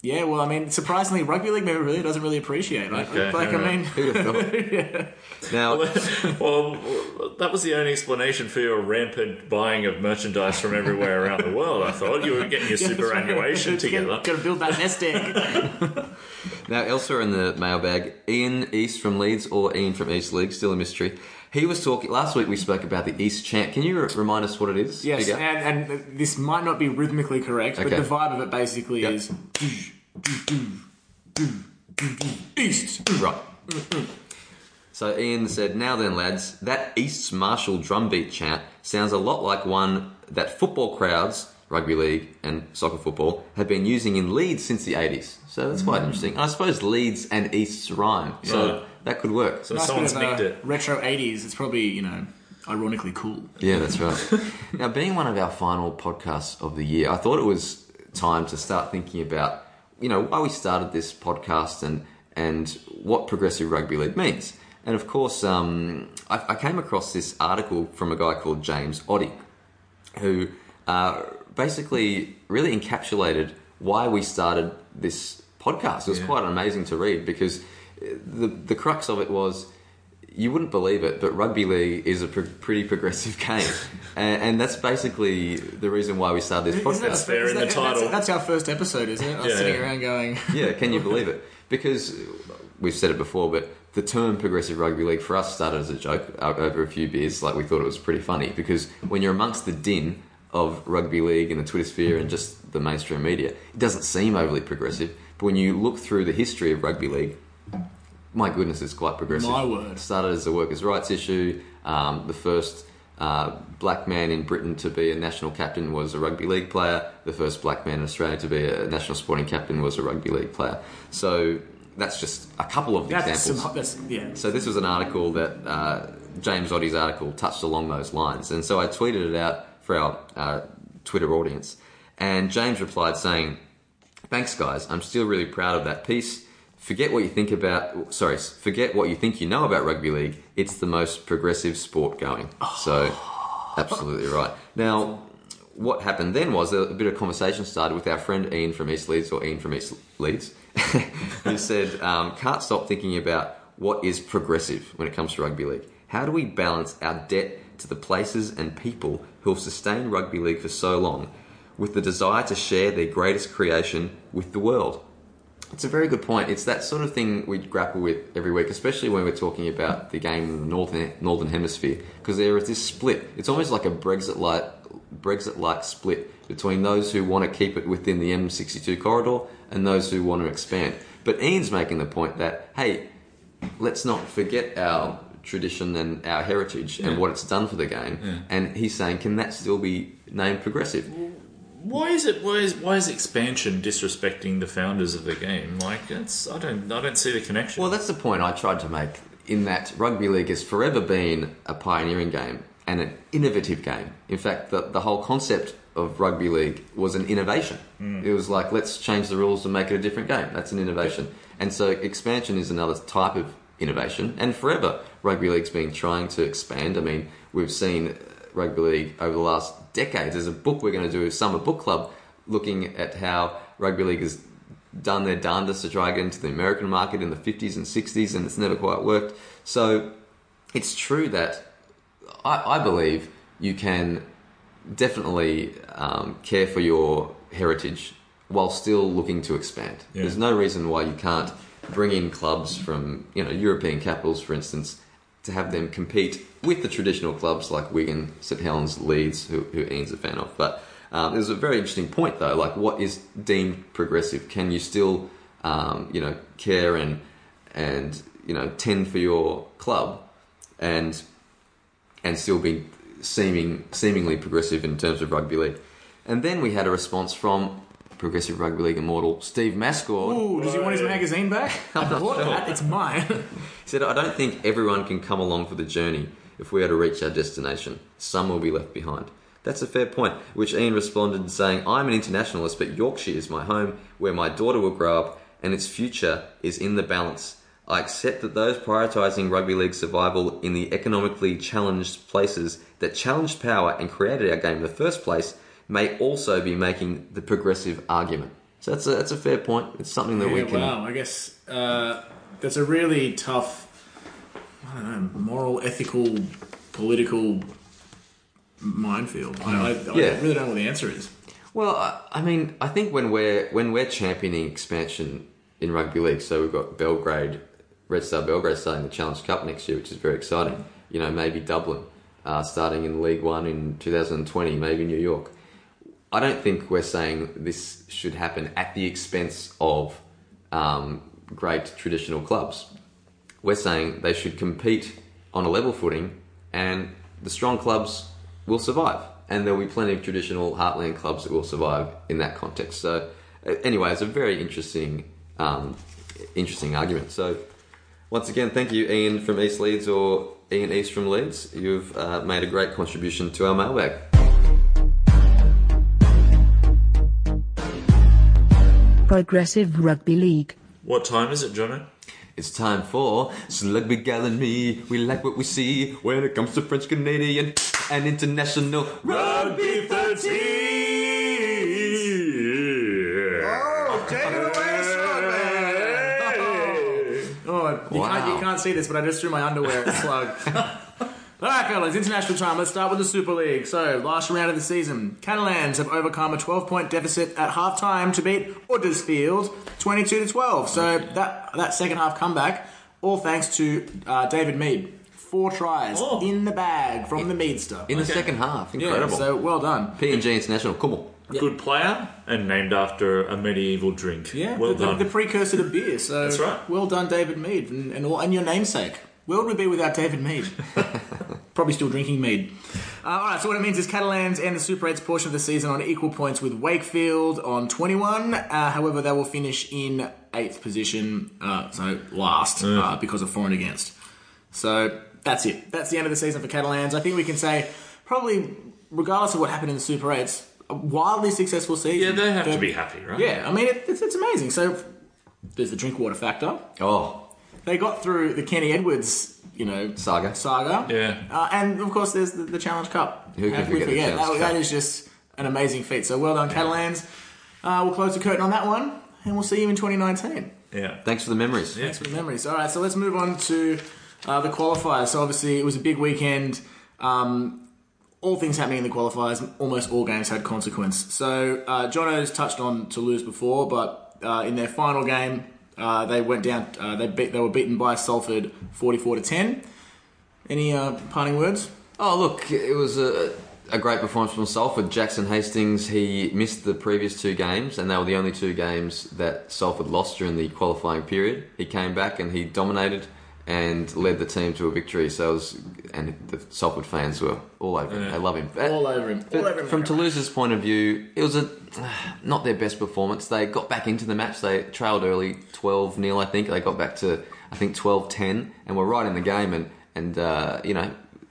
Yeah, well, I mean, surprisingly, rugby league memorabilia doesn't really appreciate. Right? Okay, like, right. I mean, who'd have thought? yeah. Now, well, that was the only explanation for your rampant buying of merchandise from everywhere around the world. I thought you were getting your yeah, superannuation right. together. Got to build that nest egg. Now, elsewhere in the mailbag, Ian East from Leeds or Ian from East League, still a mystery. He was talking... Last week we spoke about the East Chant. Can you re- remind us what it is? Yes, and, and this might not be rhythmically correct, okay. but the vibe of it basically yep. is... East! Right. So Ian said, now then, lads, that East Marshall drumbeat chant sounds a lot like one that football crowds, rugby league and soccer football, have been using in Leeds since the eighties. So that's quite mm. interesting. I suppose Leeds and East's rhyme. Yeah. So... That could work. So nice someone's nicked it. Retro eighties, it's probably, you know, ironically cool. Yeah, that's right. Now, being one of our final podcasts of the year, I thought it was time to start thinking about, you know, why we started this podcast and and what progressive rugby league means. And of course, um, I, I came across this article from a guy called James Oddy, who uh, basically really encapsulated why we started this podcast. It was yeah. quite amazing to read, because the the crux of it was, you wouldn't believe it, but rugby league is a pr- pretty progressive game. and, and that's basically the reason why we started this podcast. That's fair in that, the title. That's, that's our first episode, isn't it? I was yeah. sitting around going... yeah, can you believe it? Because we've said it before, but the term progressive rugby league for us started as a joke over a few beers. Like, we thought it was pretty funny, because when you're amongst the din of rugby league and the Twitter sphere and just the mainstream media, it doesn't seem overly progressive. But when you look through the history of rugby league, my goodness, it's quite progressive. My word. It started as a workers' rights issue. Um, the first uh, black man in Britain to be a national captain was a rugby league player. The first black man in Australia to be a national sporting captain was a rugby league player. So that's just a couple of that's examples. Some, that's, yeah. So this was an article that, uh, James Oddy's article touched along those lines. And so I tweeted it out for our uh, Twitter audience. And James replied saying, "Thanks, guys. I'm still really proud of that piece. Forget what you think about... Sorry, forget what you think you know about rugby league. It's the most progressive sport going." So, absolutely right. Now, what happened then was a bit of conversation started with our friend Ian from East Leeds, or Ian from East Leeds, who said, um, "Can't stop thinking about what is progressive when it comes to rugby league. How do we balance our debt to the places and people who have sustained rugby league for so long with the desire to share their greatest creation with the world?" It's a very good point. It's that sort of thing we grapple with every week, especially when we're talking about the game in the northern northern hemisphere, because there is this split. It's almost like a Brexit-like Brexit-like split between those who want to keep it within the M sixty-two corridor and those who want to expand. But Ian's making the point that, hey, let's not forget our tradition and our heritage yeah. and what it's done for the game. Yeah. And he's saying, can that still be named progressive? Why is it? Why is why is expansion disrespecting the founders of the game? Like, that's I don't I don't see the connection. Well, that's the point I tried to make, in that rugby league has forever been a pioneering game and an innovative game. In fact, the the whole concept of rugby league was an innovation. Mm. It was like, let's change the rules and make it a different game. That's an innovation. And so expansion is another type of innovation. And forever, rugby league's been trying to expand. I mean, we've seen rugby league over the last decades. There's a book we're going to do, a summer book club, looking at how rugby league has done their darndest to try and get into the American market in the fifties and sixties, and it's never quite worked. So it's true that I, I believe you can definitely um, care for your heritage while still looking to expand. Yeah. There's no reason why you can't bring in clubs from, you know, European capitals, for instance, to have them compete with the traditional clubs like Wigan, St Helens, Leeds, who, who Ian's a fan of. But um, there's a very interesting point, though, like, what is deemed progressive? Can you still, um, you know, care and, and you know, tend for your club and and still be seeming seemingly progressive in terms of rugby league? And then we had a response from Progressive Rugby League immortal Steve Mascord. Ooh, does he want his magazine back? I bought that, it's mine. He said, "I don't think everyone can come along for the journey if we are to reach our destination. Some will be left behind." That's a fair point, which Ian responded saying, "I'm an internationalist, but Yorkshire is my home, where my daughter will grow up, and its future is in the balance. I accept that those prioritising rugby league survival in the economically challenged places that challenged power and created our game in the first place may also be making the progressive argument." So that's a, that's a fair point. It's something that yeah, we can... Wow, I guess uh, that's a really tough, I don't know, moral, ethical, political minefield. I, I, yeah. I really don't know what the answer is. Well, I, I mean, I think when we're when we're championing expansion in rugby league, so we've got Belgrade, Red Star Belgrade starting the Challenge Cup next year, which is very exciting. You know, maybe Dublin uh, starting in League One in two thousand twenty, maybe New York. I don't think we're saying this should happen at the expense of um, great traditional clubs. We're saying they should compete on a level footing, and the strong clubs will survive, and there'll be plenty of traditional heartland clubs that will survive in that context. So anyway, it's a very interesting um, interesting argument. So once again, thank you, Ian from East Leeds, or Ian East from Leeds. You've uh, made a great contribution to our mailbag. Progressive Rugby League. What time is it, Jono? It's time for Slug Miguel and me. We like what we see when it comes to French, Canadian, and international rugby fatigue. Oh, take it away, Slug Man. Oh, oh you, wow. can't, you can't see this, but I just threw my underwear at Slug. Alright, fellas, international time. Let's start with the Super League. So, last round of the season, Catalans have overcome a twelve-point deficit at half-time to beat Huddersfield twenty-two to twelve. So, that that second-half comeback, all thanks to uh, David Mead. Four tries oh. in the bag from in, the Meadster. In okay. the second half. Incredible. Yeah, so, well done. P and G International. Come on. A yep. good player and named after a medieval drink. Yeah, well the, done. The precursor to beer. So, that's right. Well done, David Mead, and, and, all, and your namesake. Where would we be without David Mead? Probably still drinking mead. Uh, Alright, so what it means is Catalans end the Super eight's portion of the season on equal points with Wakefield on twenty-one. Uh, however, they will finish in eighth position, uh, so last, mm. uh, because of for and against. So that's it. That's the end of the season for Catalans. I think we can say, probably, regardless of what happened in the Super eight's, a wildly successful season. Yeah, they have for, to be happy, right? Yeah, I mean, it, it's, it's amazing. So there's the drink water factor. Oh, they got through the Kenny Edwards, you know, saga. Saga. Yeah. Uh, and of course, there's the, the Challenge Cup. Who can forget, forget? That, Cup. That is just an amazing feat. So well done, yeah. Catalans. Uh, we'll close the curtain on that one, and we'll see you in twenty nineteen. Yeah. Thanks for the memories. Yeah. Thanks for the memories. All right, so let's move on to uh, the qualifiers. So obviously, it was a big weekend. Um, all things happening in the qualifiers. Almost all games had consequence. So uh, Jono's touched on Toulouse before, but uh, in their final game. Uh, they went down. Uh, they beat. They were beaten by Salford, forty-four to ten. Any uh, parting words? Oh, look, it was a, a great performance from Salford. Jackson Hastings. He missed the previous two games, and they were the only two games that Salford lost during the qualifying period. He came back and he dominated and led the team to a victory. So, it was, and the Salford fans were all over him. Yeah. They love him. All over him. All over him. From Toulouse's point of view, it was a not their best performance. They got back into the match. They trailed early, twelve nil, I think. They got back to, I think, twelve ten, and were right in the game and, and uh, you know,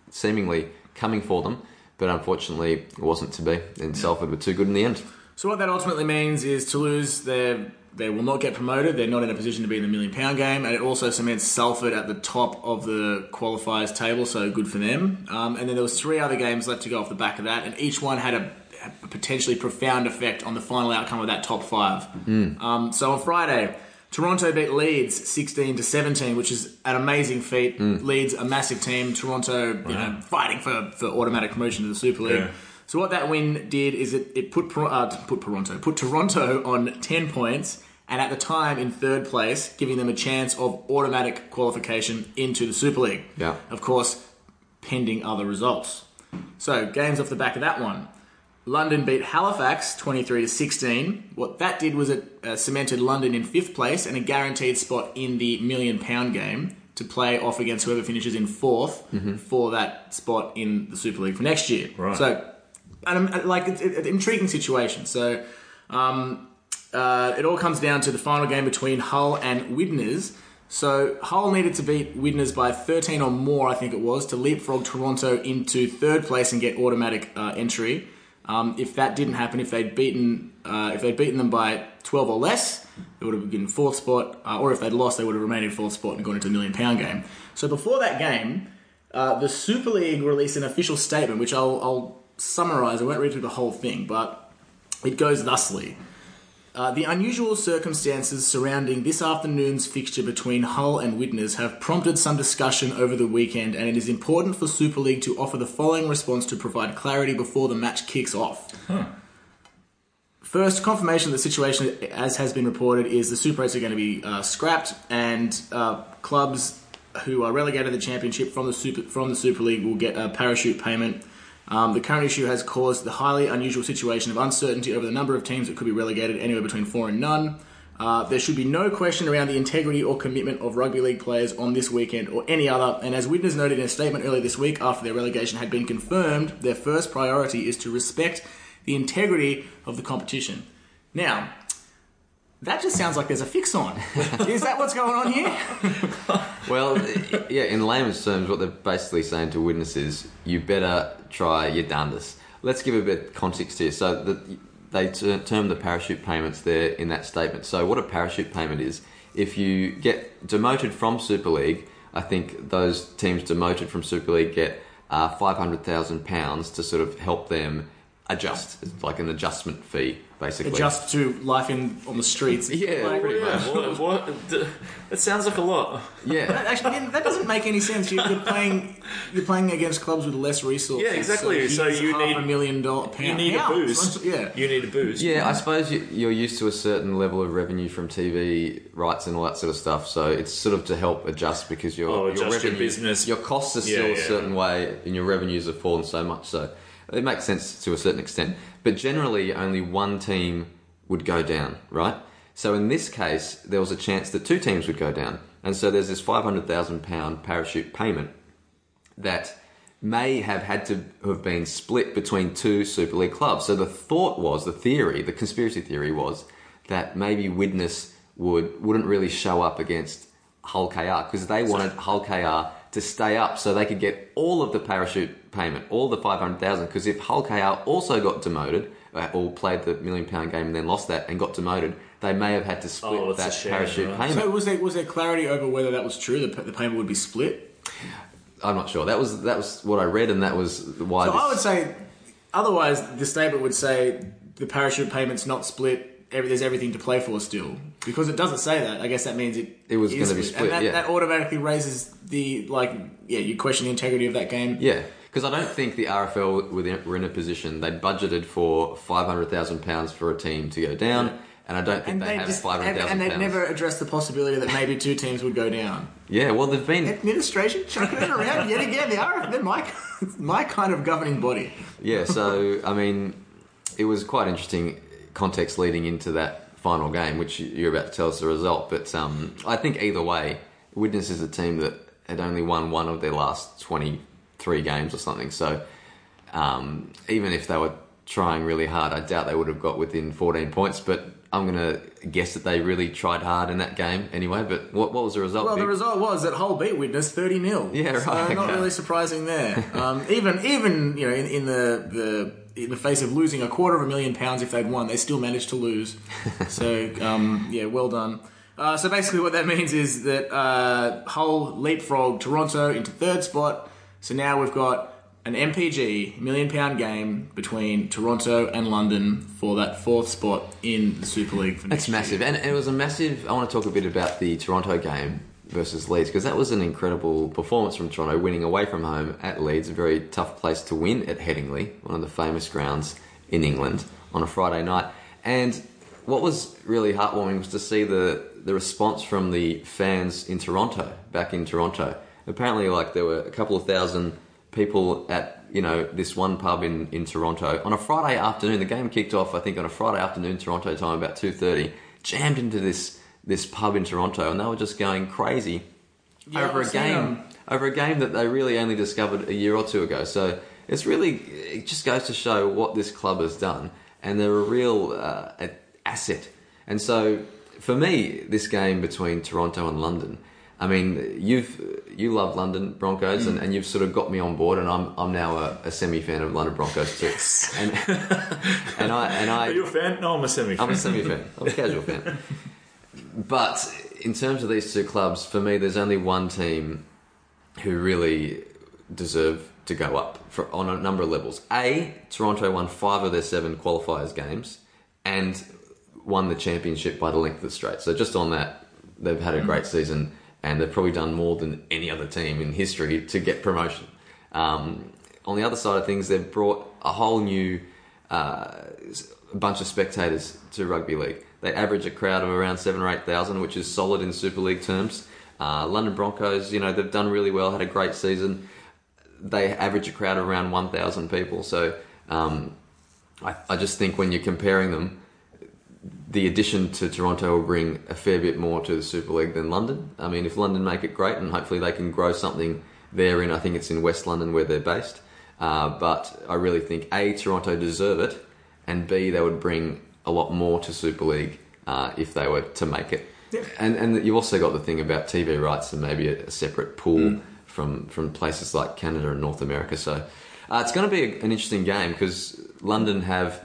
seemingly coming for them. But unfortunately, it wasn't to be. And Salford were too good in the end. So what that ultimately means is Toulouse, they're... They will not get promoted. They're not in a position to be in the million pound game. And it also cements Salford at the top of the qualifiers table. So good for them. Um, and then there was three other games left to go off the back of that. And each one had a, a potentially profound effect on the final outcome of that top five. Mm. Um, so on Friday, Toronto beat Leeds sixteen to seventeen, which is an amazing feat. Mm. Leeds, a massive team. Toronto, you wow. know, fighting for, for automatic promotion to the Super League. Yeah. So what that win did is it, it put, uh, put Toronto, put Toronto on ten points. And at the time, in third place, giving them a chance of automatic qualification into the Super League. Yeah. Of course, pending other results. So, games off the back of that one. London beat Halifax twenty-three to sixteen. What that did was it uh, cemented London in fifth place and a guaranteed spot in the million pound game to play off against whoever finishes in fourth mm-hmm. for that spot in the Super League for next year. Right. So, and, like, it's an intriguing situation. So, um... Uh, it all comes down to the final game between Hull and Widnes. So Hull needed to beat Widnes by thirteen or more, I think it was, to leapfrog Toronto into third place and get automatic uh, entry. Um, if that didn't happen, if they'd beaten uh, if they'd beaten them by twelve or less, they would have been in fourth spot. Uh, or if they'd lost, they would have remained in fourth spot and gone into the million pound game. So before that game, uh, the Super League released an official statement, which I'll, I'll summarise. I won't read through the whole thing, but it goes thusly. Uh, the unusual circumstances surrounding this afternoon's fixture between Hull and Widnes have prompted some discussion over the weekend, and it is important for Super League to offer the following response to provide clarity before the match kicks off. Huh. First, confirmation of the situation, as has been reported, is the Super eights are going to be uh, scrapped, and uh, clubs who are relegated to the Championship from the Super, from the Super League will get a parachute payment. Um, the current issue has caused the highly unusual situation of uncertainty over the number of teams that could be relegated, anywhere between four and none. Uh, there should be no question around the integrity or commitment of rugby league players on this weekend or any other, and as Widnes noted in a statement earlier this week after their relegation had been confirmed, their first priority is to respect the integrity of the competition. Now, that just sounds like there's a fix on. Is that what's going on here? Well, yeah, in layman's terms, what they're basically saying to Widnes is, you better try your darndest. Let's give a bit of context here. So the, they term the parachute payments there in that statement. So what a parachute payment is, if you get demoted from Super League, I think those teams demoted from Super League get uh, five hundred thousand pounds to sort of help them adjust. It's like an adjustment fee, basically. Adjust to life in on the streets. Yeah, like, pretty yeah. much. What, what, that sounds like a lot. Yeah. That, actually, that doesn't make any sense. You're playing, you're playing against clubs with less resources. Yeah, exactly. So, so you half need a million dollar pound. You need a boost. Yeah. You need a boost. Yeah, I suppose you, you're used to a certain level of revenue from T V rights and all that sort of stuff. So it's sort of to help adjust because your, oh, your, revenue, your business, your costs are still yeah, yeah. a certain way, and your revenues have fallen so much. So. It makes sense to a certain extent. But generally, only one team would go down, right? So in this case, there was a chance that two teams would go down. And so there's this five hundred thousand pounds parachute payment that may have had to have been split between two Super League clubs. So the thought was, the theory, the conspiracy theory was that maybe Widnes would, wouldn't really show up against Hull K R because they wanted Hull K R to stay up so they could get all of the parachute payment, all the five hundred thousand, because if Hull K R also got demoted or played the million pound game and then lost that and got demoted, they may have had to split oh, that shame, parachute right? payment. So was there was there clarity over whether that was true, that the payment would be split? I'm not sure. That was that was what I read, and that was why. So this... I would say otherwise the statement would say the parachute payment's not split. Every, there's everything to play for still, because it doesn't say that. I guess that means it it was going to be split, and that, yeah. that automatically raises the like yeah you question the integrity of that game. Yeah, because I don't think the R F L were in a position they budgeted for five hundred thousand pounds for a team to go down, and I don't think and they, they have five hundred thousand. And they've never addressed the possibility that maybe two teams would go down. Yeah, well they've been administration chucking it around yet again. The R F L, they're my my kind of governing body. Yeah, so I mean, it was quite interesting. Context leading into that final game, which you're about to tell us the result, but um, I think either way, Widnes is a team that had only won one of their last twenty-three games or something, so um, even if they were trying really hard, I doubt they would have got within fourteen points, but I'm going to guess that they really tried hard in that game anyway, but what, what was the result? Well, Vic? The result was that Hull beat Widnes thirty nil. Yeah, right. So okay. Not really surprising there. um, even, even you know, in, in the... the in the face of losing a quarter of a million pounds if they'd won, they still managed to lose. So, um, yeah, well done. Uh, so basically what that means is that uh, Hull leapfrogged Toronto into third spot. So now we've got an M P G, million-pound game, between Toronto and London for that fourth spot in the Super League. For That's next massive. Year. And it was a massive... I want to talk a bit about the Toronto game versus Leeds, because that was an incredible performance from Toronto, winning away from home at Leeds, a very tough place to win at Headingley, one of the famous grounds in England, on a Friday night. And what was really heartwarming was to see the, the response from the fans in Toronto, back in Toronto. Apparently, like, there were a couple of thousand people at, you know, this one pub in, in Toronto. On a Friday afternoon, the game kicked off, I think, on a Friday afternoon, Toronto time, about two thirty, jammed into this... this pub in Toronto, and they were just going crazy yeah, over a game them. over a game that they really only discovered a year or two ago. So it's really it just goes to show what this club has done, and they're a real uh, asset. And so for me, this game between Toronto and London, I mean, you've you love London Broncos, mm. and, and you've sort of got me on board, and I'm I'm now a, a semi fan of London Broncos too. Yes. And, and I and I are you a fan? No, I'm a semi. fan. I'm a semi fan. I'm a casual fan. But in terms of these two clubs, for me, there's only one team who really deserve to go up for, on a number of levels. A, Toronto won five of their seven qualifiers games and won the championship by the length of the straight. So just on that, they've had a great season, and they've probably done more than any other team in history to get promotion. Um, on the other side of things, they've brought a whole new uh, bunch of spectators to rugby league. They average a crowd of around seven or eight thousand, which is solid in Super League terms. Uh, London Broncos, you know, they've done really well, had a great season. They average a crowd of around one thousand people. So um, I, I just think when you're comparing them, the addition to Toronto will bring a fair bit more to the Super League than London. I mean, if London make it great, and hopefully they can grow something there in, I think it's in West London where they're based. Uh, but I really think A, Toronto deserve it, and B, they would bring a lot more to Super League uh, if they were to make it. Yeah. And and you've also got the thing about T V rights and maybe a, a separate pool mm. from, from places like Canada and North America. So uh, it's going to be a, an interesting game because London have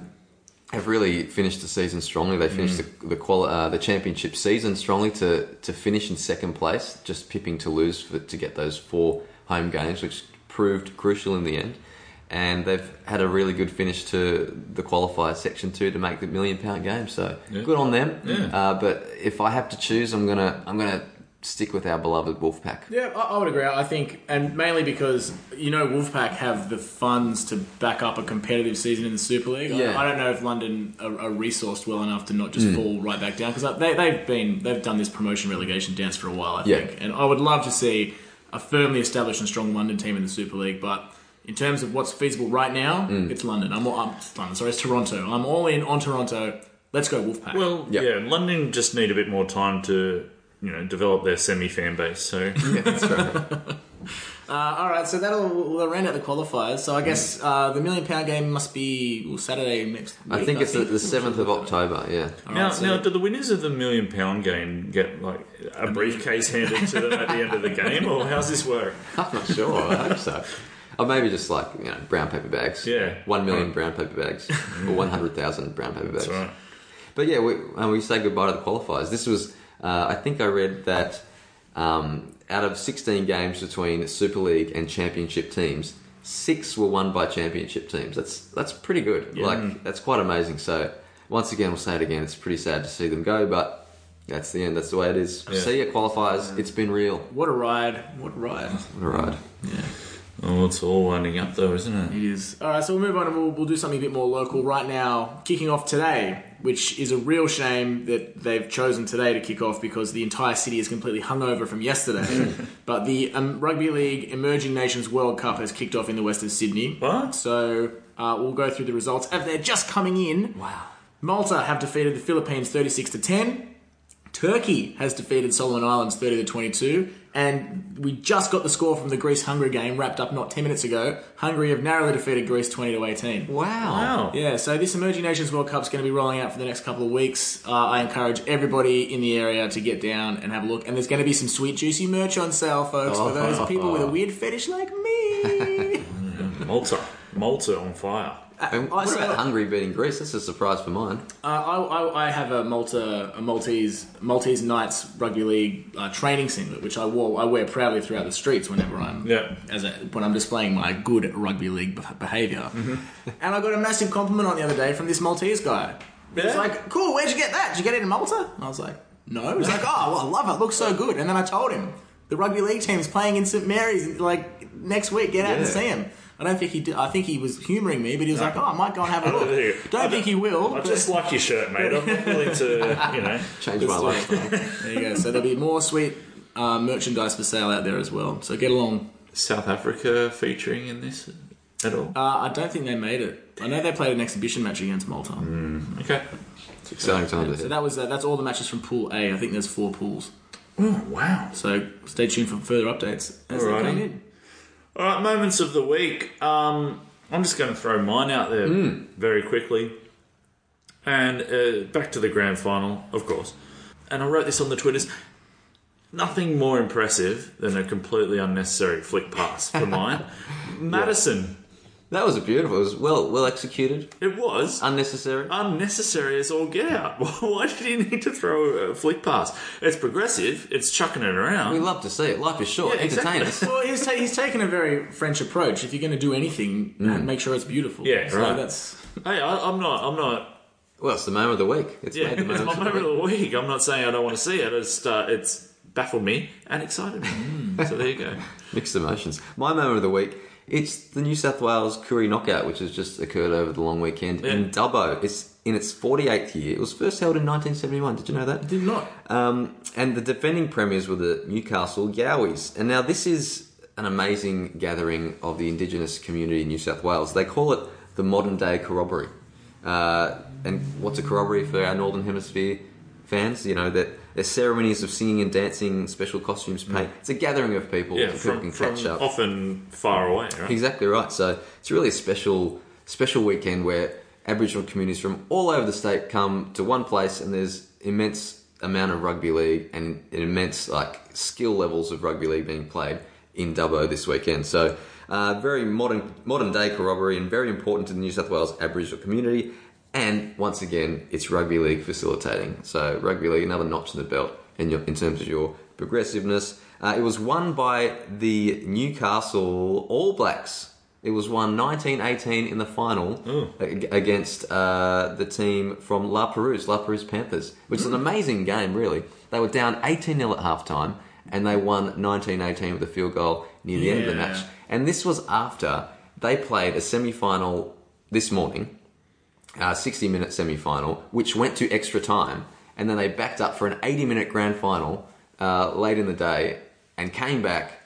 have really finished the season strongly. They finished mm. the the, quali- uh, the championship season strongly to, to finish in second place, just pipping Toulouse for, to get those four home games, which proved crucial in the end. And they've had a really good finish to the qualifier section two to make the million pound game. So yeah. good on them. Yeah. Uh, but if I have to choose, I'm gonna I'm gonna stick with our beloved Wolfpack. Yeah, I, I would agree. I think, and mainly because you know Wolfpack have the funds to back up a competitive season in the Super League. Yeah. I, I don't know if London are, are resourced well enough to not just mm. fall right back down, because they they've been they've done this promotion relegation dance for a while. I yeah. think, and I would love to see a firmly established and strong London team in the Super League, but. In terms of what's feasible right now, mm. it's London. I'm all, I'm London. Sorry, it's Toronto. I'm all in on Toronto. Let's go Wolfpack. Well, yep. yeah, London just need a bit more time to, you know, develop their semi fan base. So yeah, that's right. uh, all right, so that'll we'll round out the qualifiers. So I guess uh, the million pound game must be well, Saturday next week. I think I it's think. the seventh of October. Yeah. All now, right, so now, do the winners of the million pound game get like a briefcase handed to them at the end of the game, or how's this work? I'm not sure. I hope so. Or maybe just like, you know, brown paper bags. Yeah. One million right. brown paper bags. Or one hundred thousand brown paper bags. That's right. But yeah, we, we say goodbye to the qualifiers. This was, uh, I think I read that um, out of sixteen games between Super League and Championship teams, six were won by Championship teams. That's that's pretty good. Yeah. Like, that's quite amazing. So, once again, we'll say it again, it's pretty sad to see them go, but... That's the end. That's the way it is. Yeah. See ya, qualifiers. It's been real. What a ride. What a ride. What a ride. Yeah. Oh, it's all winding up though, isn't it? It is. All right, so we'll move on and we'll, we'll do something a bit more local right now. Kicking off today, which is a real shame that they've chosen today to kick off because the entire city is completely hungover from yesterday. But the um, Rugby League Emerging Nations World Cup has kicked off in the west of Sydney. What? So uh, we'll go through the results. If they're just coming in. Wow. Malta have defeated the Philippines thirty-six to ten. Turkey has defeated Solomon Islands thirty to twenty-two. And we just got the score from the Greece-Hungary game wrapped up not ten minutes ago. Hungary have narrowly defeated Greece twenty to eighteen. Wow. wow. Yeah, so this Emerging Nations World Cup is going to be rolling out for the next couple of weeks. Uh, I encourage everybody in the area to get down and have a look. And there's going to be some sweet, juicy merch on sale, folks, oh, for those oh, people oh. with a weird fetish like me. Malta. Malta on fire. I mean, what about Hungary beating Greece? That's a surprise for mine. Uh, I, I, I have a Malta, a Maltese, Maltese Knights Rugby League uh, training singlet, which I wore, I wear proudly throughout the streets whenever I'm, yeah. as a, when I'm displaying my good rugby league behaviour. Mm-hmm. And I got a massive compliment on the other day from this Maltese guy. Yeah. He was like, "Cool, where'd you get that? Did you get it in Malta?" And I was like, "No." He's like, "Oh, well, I love it. It looks so good." And then I told him the rugby league team's playing in Saint Mary's like next week. Get out yeah. and see him. I don't think he did. I think he was humouring me, but he was no. like, "Oh, I might go and have a look." Don't, don't think he will. I just like your shirt, mate. I'm not willing to, you know, change my lifestyle. There you go. So there'll be more sweet uh, merchandise for sale out there as well. So get along. South Africa featuring in this at all? Uh, I don't think they made it. I know they played an exhibition match against Malta. Mm. Okay, it's exciting time to hit. So that was uh, that's all the matches from Pool A. I think there's four pools. Oh wow! So stay tuned for further updates as Alrighty. they come in. All right, moments of the week. Um, I'm just going to throw mine out there mm. very quickly. And uh, back to the grand final, of course. And I wrote this on the Twitters. Nothing more impressive than a completely unnecessary flick pass for mine. Madison. Yeah. That was beautiful. It was well, well executed. It was. Unnecessary. Unnecessary as all get out. Why did you need to throw a flick pass? It's progressive. It's chucking it around. We love to see it. Life is short. Yeah, entertain us. Exactly. Well, he's, ta- he's taken a very French approach. If you're going to do anything, mm. make sure it's beautiful. Yeah, so right. That's... Hey, I, I'm not... I'm not. Well, it's the moment of the week. It's, yeah, made the moment it's my moment of the week. of the week. I'm not saying I don't want to see it. It's, uh, it's baffled me and excited me. Mm. So there you go. Mixed emotions. My moment of the week... It's the New South Wales Koori Knockout, which has just occurred over the long weekend yeah. in Dubbo. It's in its forty-eighth year. It was first held in nineteen seventy-one. Did you know that? I did not. Um, and the defending premiers were the Newcastle Yowies. And now this is an amazing gathering of the Indigenous community in New South Wales. They call it the modern-day corroboree. Uh, and what's a corroboree for our Northern Hemisphere fans? You know, that there's ceremonies of singing and dancing, special costumes, paint. It's a gathering of people yeah, from, who can catch up. Often far away, right? Exactly right. So it's really a special, special weekend where Aboriginal communities from all over the state come to one place, and there's immense amount of rugby league and an immense like skill levels of rugby league being played in Dubbo this weekend. So uh, very modern, modern day corroboree, and very important to the New South Wales Aboriginal community. And once again, it's rugby league facilitating. So rugby league, another notch in the belt in, your, in terms of your progressiveness. Uh, it was won by the Newcastle All Blacks. It was won nineteen eighteen in the final mm. ag- against uh, the team from La Perouse, La Perouse Panthers, which mm. is an amazing game, really. They were down eighteen nil at halftime, and they won nineteen eighteen with a field goal near the yeah. end of the match. And this was after they played a semi-final this morning, a sixty-minute semi-final, which went to extra time, and then they backed up for an eighty-minute grand final uh, late in the day and came back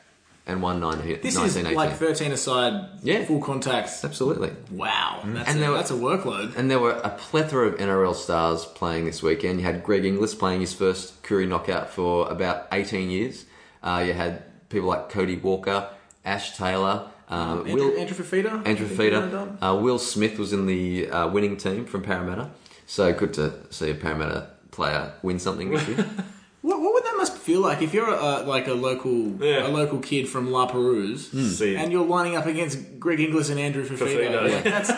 and won nineteen eighteen. This is like thirteen-a-side, yeah. full contacts. Absolutely. Wow. That's, and a, there were, that's a workload. And there were a plethora of N R L stars playing this weekend. You had Greg Inglis playing his first Koori knockout for about eighteen years. Uh, you had people like Cody Walker, Ash Taylor, um, Andrew, Will, Andrew Fifita. Andrew Fifita. Uh, Will Smith was in the uh, winning team from Parramatta. So good to see a Parramatta player win something this year. What, what would that must feel like if you're a, like a local yeah. a local kid from La Perouse mm. and you're lining up against Greg Inglis and Andrew Fifita? Yeah. That's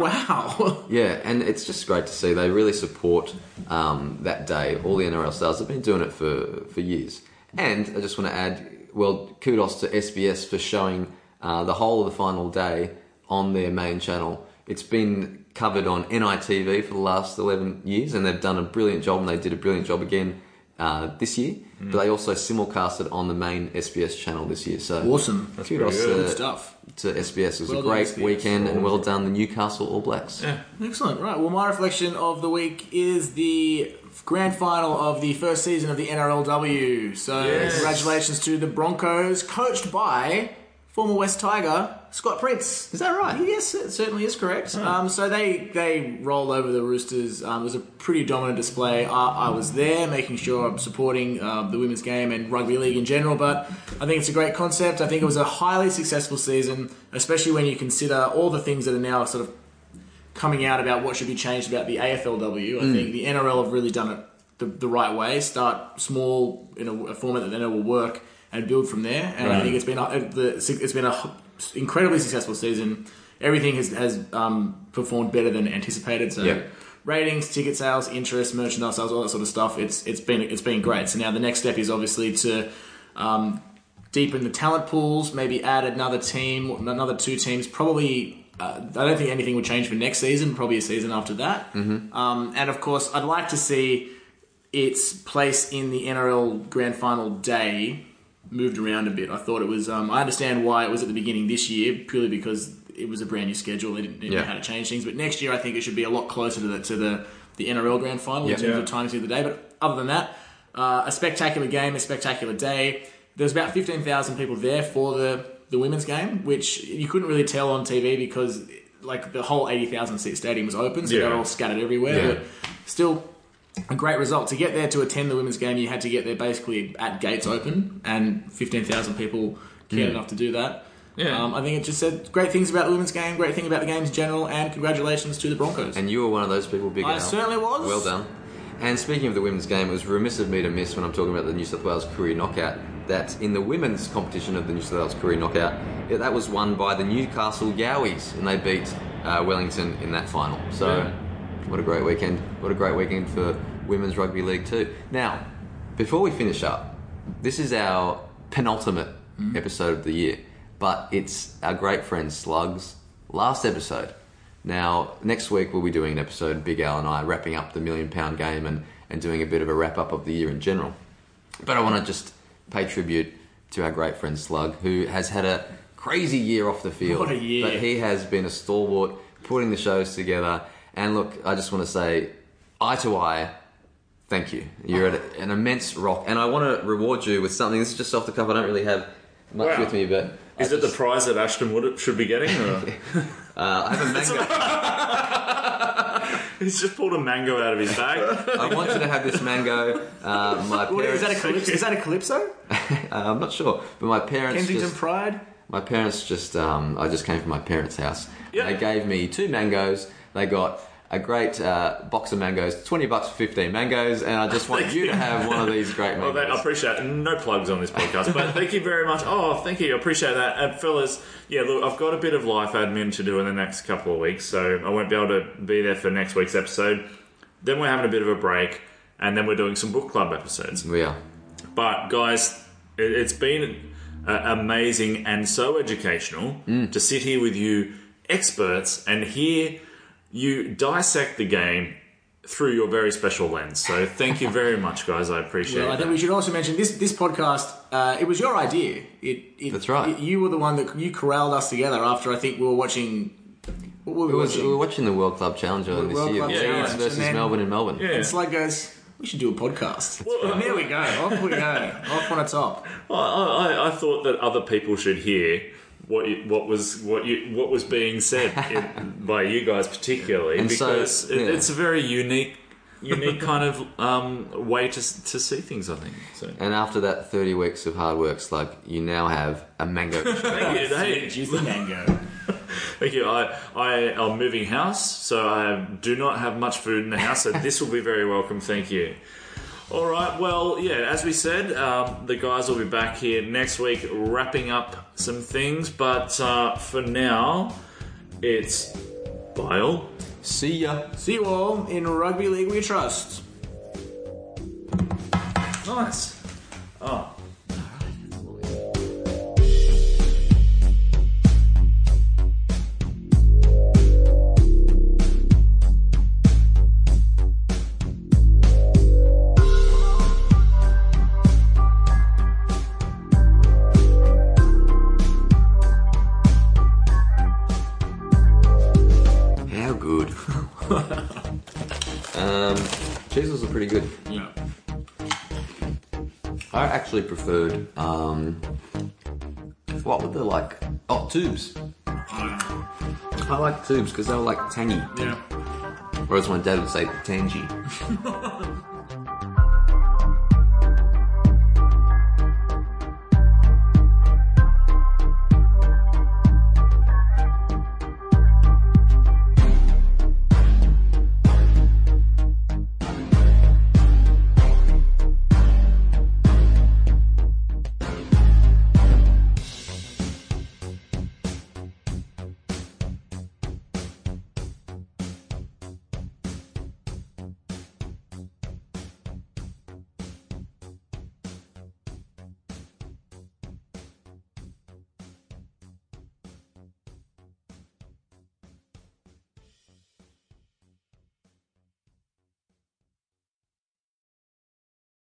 wow. Yeah, and it's just great to see. They really support um, that day. All the N R L stars have been doing it for, for years. And I just want to add, well, kudos to S B S for showing uh, the whole of the final day on their main channel. It's been covered on N I T V for the last eleven years, and they've done a brilliant job, and they did a brilliant job again Uh, this year, mm. but they also simulcast it on the main S B S channel this year. So awesome! That's kudos pretty good. To, stuff. to S B S. It was well a great S B S. Weekend, and well done the Newcastle All Blacks. Yeah, excellent. Right. Well, my reflection of the week is the grand final of the first season of the N R L W. So yes. Congratulations to the Broncos, coached by former West Tiger Scott Prince. Is that right? Yes, it certainly is correct. Oh. Um, so they they rolled over the Roosters. Um, it was a pretty dominant display. I, I was there making sure I'm supporting uh, the women's game and rugby league in general, but I think it's a great concept. I think it was a highly successful season, especially when you consider all the things that are now sort of coming out about what should be changed about the A F L W. I mm. think the N R L have really done it the, the right way. Start small in a, a format that they know will work and build from there. And right. I think it's been a, it's been a incredibly successful season. Everything has, has um, performed better than anticipated. So yep. ratings, ticket sales, interest, merchandise sales, all that sort of stuff. It's it's been it's been great. So now the next step is obviously to um, deepen the talent pools. Maybe add another team, another two teams. Probably uh, I don't think anything will change for next season. Probably a season after that. Mm-hmm. Um, and of course, I'd like to see its place in the N R L Grand Final day moved around a bit. I thought it was... Um, I understand why it was at the beginning this year, purely because it was a brand new schedule. They didn't, didn't yeah. know how to change things. But next year, I think it should be a lot closer to the to the, the N R L Grand Final yeah. in terms yeah. of times of the day. But other than that, uh, a spectacular game, a spectacular day. There was about fifteen thousand people there for the, the women's game, which you couldn't really tell on T V because like the whole eighty thousand seat stadium was open, so yeah. they were all scattered everywhere. Yeah. But still... a great result. To get there to attend the women's game, you had to get there basically at gates open, and fifteen thousand people cared mm. enough to do that. Yeah. Um, I think it just said great things about the women's game, great thing about the games in general, and congratulations to the Broncos. And you were one of those people, Big Al. I certainly was. Well done. And speaking of the women's game, it was remiss of me to miss when I'm talking about the New South Wales Koori Knockout, that in the women's competition of the New South Wales Koori Knockout, yeah, that was won by the Newcastle Yowies, and they beat uh, Wellington in that final. So... yeah. What a great weekend. What a great weekend for Women's Rugby League too. Now, before we finish up, this is our penultimate mm. episode of the year, but it's our great friend Slug's last episode. Now, next week we'll be doing an episode, Big Al and I, wrapping up the Million Pound Game and, and doing a bit of a wrap-up of the year in general. But I want to just pay tribute to our great friend Slug, who has had a crazy year off the field. What a year. But he has been a stalwart, putting the shows together. And look, I just want to say, eye to eye, thank you. You're at an immense rock. And I want to reward you with something. This is just off the cuff. I don't really have much wow. with me, but... Is I it just... the prize that Ashton Wood should be getting? Or... uh, I have a mango. He's just pulled a mango out of his bag. I want you to have this mango. Uh, my parents... What, is, that a calypso? is that a calypso? uh, I'm not sure. But my parents Kensington just... Pride? My parents just... Um, I just came from my parents' house. Yep. They gave me two mangoes. They got a great uh, box of mangoes, twenty bucks for fifteen mangoes, and I just want you to have one of these great mangoes. Well, that, I appreciate it. No plugs on this podcast, but thank you very much. Oh, thank you. I appreciate that. And fellas, yeah, look, I've got a bit of life admin to do in the next couple of weeks, so I won't be able to be there for next week's episode. Then we're having a bit of a break, and then we're doing some book club episodes. We are. But, guys, it, it's been uh, amazing and so educational mm. to sit here with you experts and hear you dissect the game through your very special lens. So thank you very much, guys. I appreciate it. Well, I think that. We should also mention this this podcast, uh, it was your idea. It, it, That's right. It, you were the one that you corralled us together after I think we were watching... What were we, it was, watching? we were watching the World Club Challenge earlier this year. Yeah, Leeds versus then, Melbourne in Melbourne. Yeah. It's like, guys, we should do a podcast. Well, right. There we go. Off we go. Off on a top. Well, I, I thought that other people should hear what you, what was what you what was being said in, by you guys particularly, and because so, yeah. it, it's a very unique unique kind of um, way to to see things, I think. So. And after that thirty weeks of hard work, like you now have a mango. Thank you, Dave. Juicy mango. Thank you. I, I am moving house, so I do not have much food in the house, so this will be very welcome. Thank you. All right. Well, yeah, as we said, um, the guys will be back here next week wrapping up some things. But uh, for now, it's bye all. See ya. See you all. In Rugby League we trust. Nice. Oh. Pretty good. Yeah. I actually preferred um, what were they like? Oh, tubes. Oh, yeah. I like tubes because they were like tangy. Yeah. Whereas my dad would say tangy.